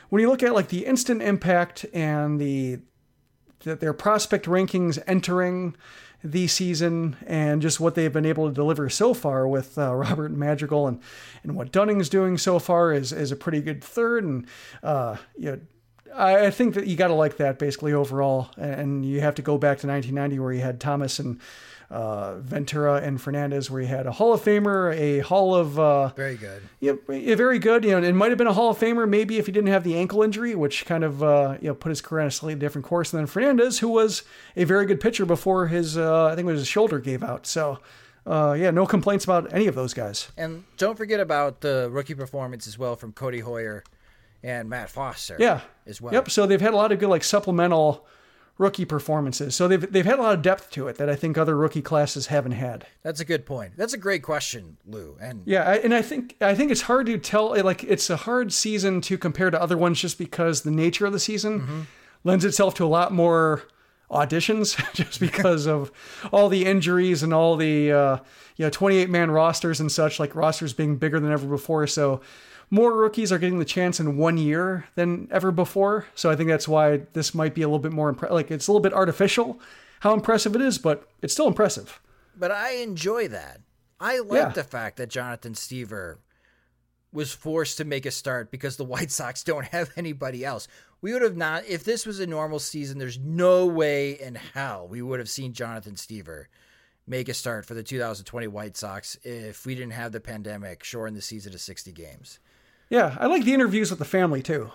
when you look at like the instant impact and the their prospect rankings entering the season and just what they've been able to deliver so far with Robert Madrigal and what Dunning's doing so far is a pretty good third. And you know, I think that you got to like that basically overall. And you have to go back to 1990 where you had Thomas and Ventura and Fernandez, where you had a Hall of Famer, a Hall of very good. Yep, yeah, very good. You know, it might have been a Hall of Famer maybe if he didn't have the ankle injury, which kind of you know, put his career on a slightly different course. And then Fernandez, who was a very good pitcher before his I think it was his shoulder gave out. So yeah, no complaints about any of those guys. And don't forget about the rookie performance as well from Cody Hoyer and Matt Foster. Yeah, as well. Yep. So they've had a lot of good like supplemental rookie performances. So they've had a lot of depth to it that I think other rookie classes haven't had. That's a good point. That's a great question, Lou. And yeah, I think it's hard to tell. Like, it's a hard season to compare to other ones just because the nature of the season lends itself to a lot more auditions just because of all the injuries and all the 28-man rosters and such, like rosters being bigger than ever before. So more rookies are getting the chance in 1 year than ever before. So I think that's why this might be a little bit more like, it's a little bit artificial how impressive it is, but it's still impressive. But I enjoy that. I like the fact that Jonathan Stiever was forced to make a start because the White Sox don't have anybody else. We would have not, if this was a normal season, there's no way in hell we would have seen Jonathan Stiever make a start for the 2020 White Sox if we didn't have the pandemic shorten the season to 60 games. Yeah, I like the interviews with the family, too.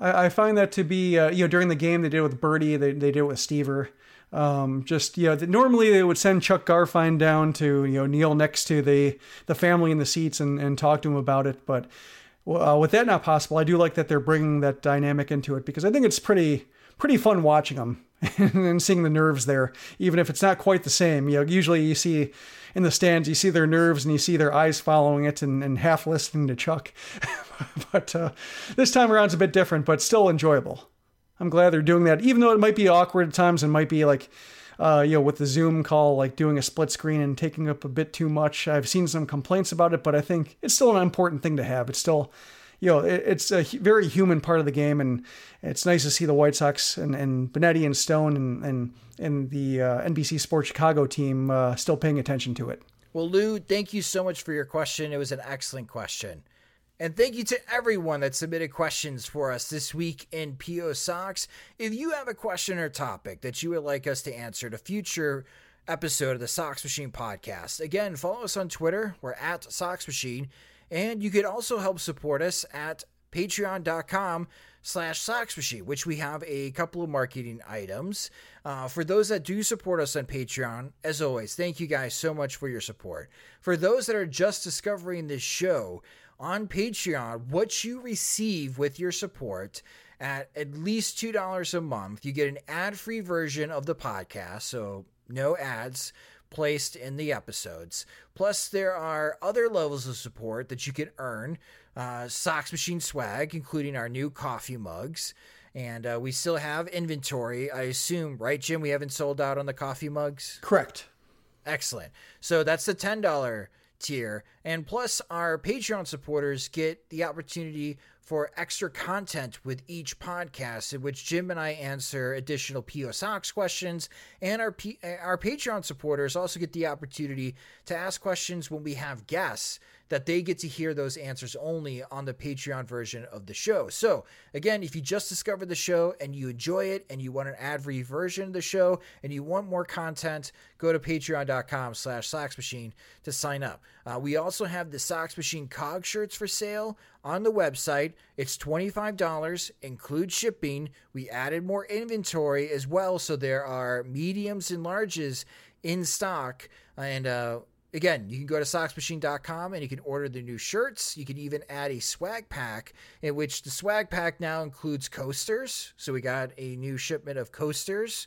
I find that to be, during the game, they did it with Birdie, they did it with Stever. Normally they would send Chuck Garfine down to, kneel next to the family in the seats and talk to him about it. But with that not possible, I do like that they're bringing that dynamic into it because I think it's pretty fun watching them and seeing the nerves there, even if it's not quite the same. Usually you see in the stands, you see their nerves and you see their eyes following it and half listening to Chuck. But this time around it's a bit different, but still enjoyable. I'm glad they're doing that, even though it might be awkward at times and might be like, with the Zoom call, like doing a split screen and taking up a bit too much. I've seen some complaints about it, but I think it's still an important thing to have. It's still, it's a very human part of the game, and it's nice to see the White Sox and Benetti and Stone and the NBC Sports Chicago team still paying attention to it. Well, Lou, thank you so much for your question. It was an excellent question. And thank you to everyone that submitted questions for us this week in PO Sox. If you have a question or topic that you would like us to answer to future episode of the Sox Machine podcast, again, follow us on Twitter. We're at Sox Machine. And you could also help support us at patreon.com/Sox Machine, which we have a couple of marketing items. For those that do support us on Patreon, as always, thank you guys so much for your support. For those that are just discovering this show on Patreon, what you receive with your support at least $2 a month, you get an ad-free version of the podcast, so no ads placed in the episodes. Plus, there are other levels of support that you can earn. Sox Machine swag, including our new coffee mugs. And we still have inventory, I assume, right, Jim? We haven't sold out on the coffee mugs? Correct. Excellent. So that's the $10 tier. And plus, our Patreon supporters get the opportunity for extra content with each podcast, in which Jim and I answer additional PO Sox questions, and our Patreon supporters also get the opportunity to ask questions when we have guests that they get to hear those answers only on the Patreon version of the show. So again, if you just discovered the show and you enjoy it and you want an ad-free version of the show and you want more content, go to patreon.com/Sox Machine to sign up. We also have the Sox Machine Cog shirts for sale on the website. It's $25, includes shipping. We added more inventory as well, so there are mediums and larges in stock. And again, you can go to SoxMachine.com and you can order the new shirts. You can even add a swag pack, in which the swag pack now includes coasters. So we got a new shipment of coasters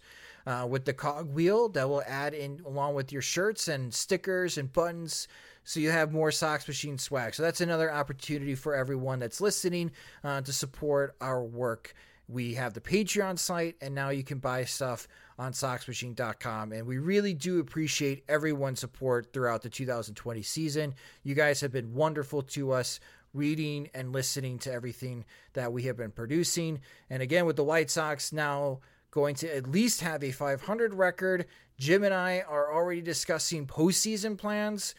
with the cog wheel that will add in along with your shirts and stickers and buttons. So you have more Sox Machine swag. So that's another opportunity for everyone that's listening to support our work. We have the Patreon site, and now you can buy stuff on SoxMachine.com, and we really do appreciate everyone's support throughout the 2020 season. You guys have been wonderful to us, reading and listening to everything that we have been producing. And again, with the White Sox now going to at least have a 500 record. Jim and I are already discussing postseason plans,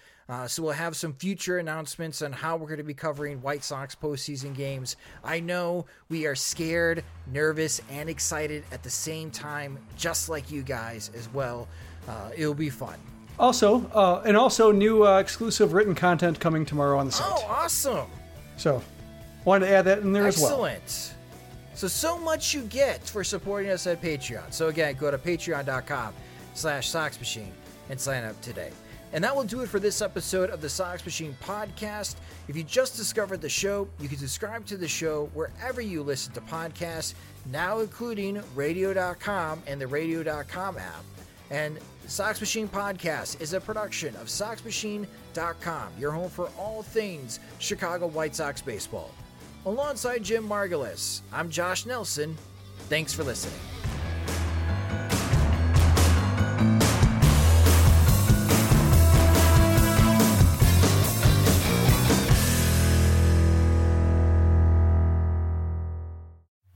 so we'll have some future announcements on how we're going to be covering White Sox postseason games. I know we are scared, nervous, and excited at the same time, just like you guys as well. It'll be fun. Also, new exclusive written content coming tomorrow on the site. Oh, awesome. So, wanted to add that in there as well. Excellent. So much you get for supporting us at Patreon. So, again, go to patreon.com/SoxMachine and sign up today. And that will do it for this episode of the Sox Machine Podcast. If you just discovered the show, you can subscribe to the show wherever you listen to podcasts, now including radio.com and the radio.com app. And Sox Machine Podcast is a production of SoxMachine.com, your home for all things Chicago White Sox baseball. Alongside Jim Margulis, I'm Josh Nelson. Thanks for listening.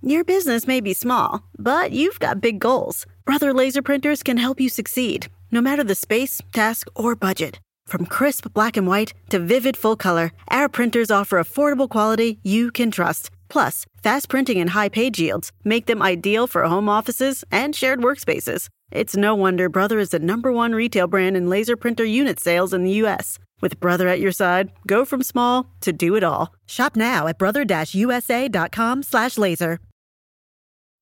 Your business may be small, but you've got big goals. Brother Laser Printers can help you succeed, no matter the space, task, or budget. From crisp black and white to vivid full color, our printers offer affordable quality you can trust. Plus, fast printing and high page yields make them ideal for home offices and shared workspaces. It's no wonder Brother is the #1 retail brand in laser printer unit sales in the U.S. With Brother at your side, go from small to do it all. Shop now at brother-usa.com/laser.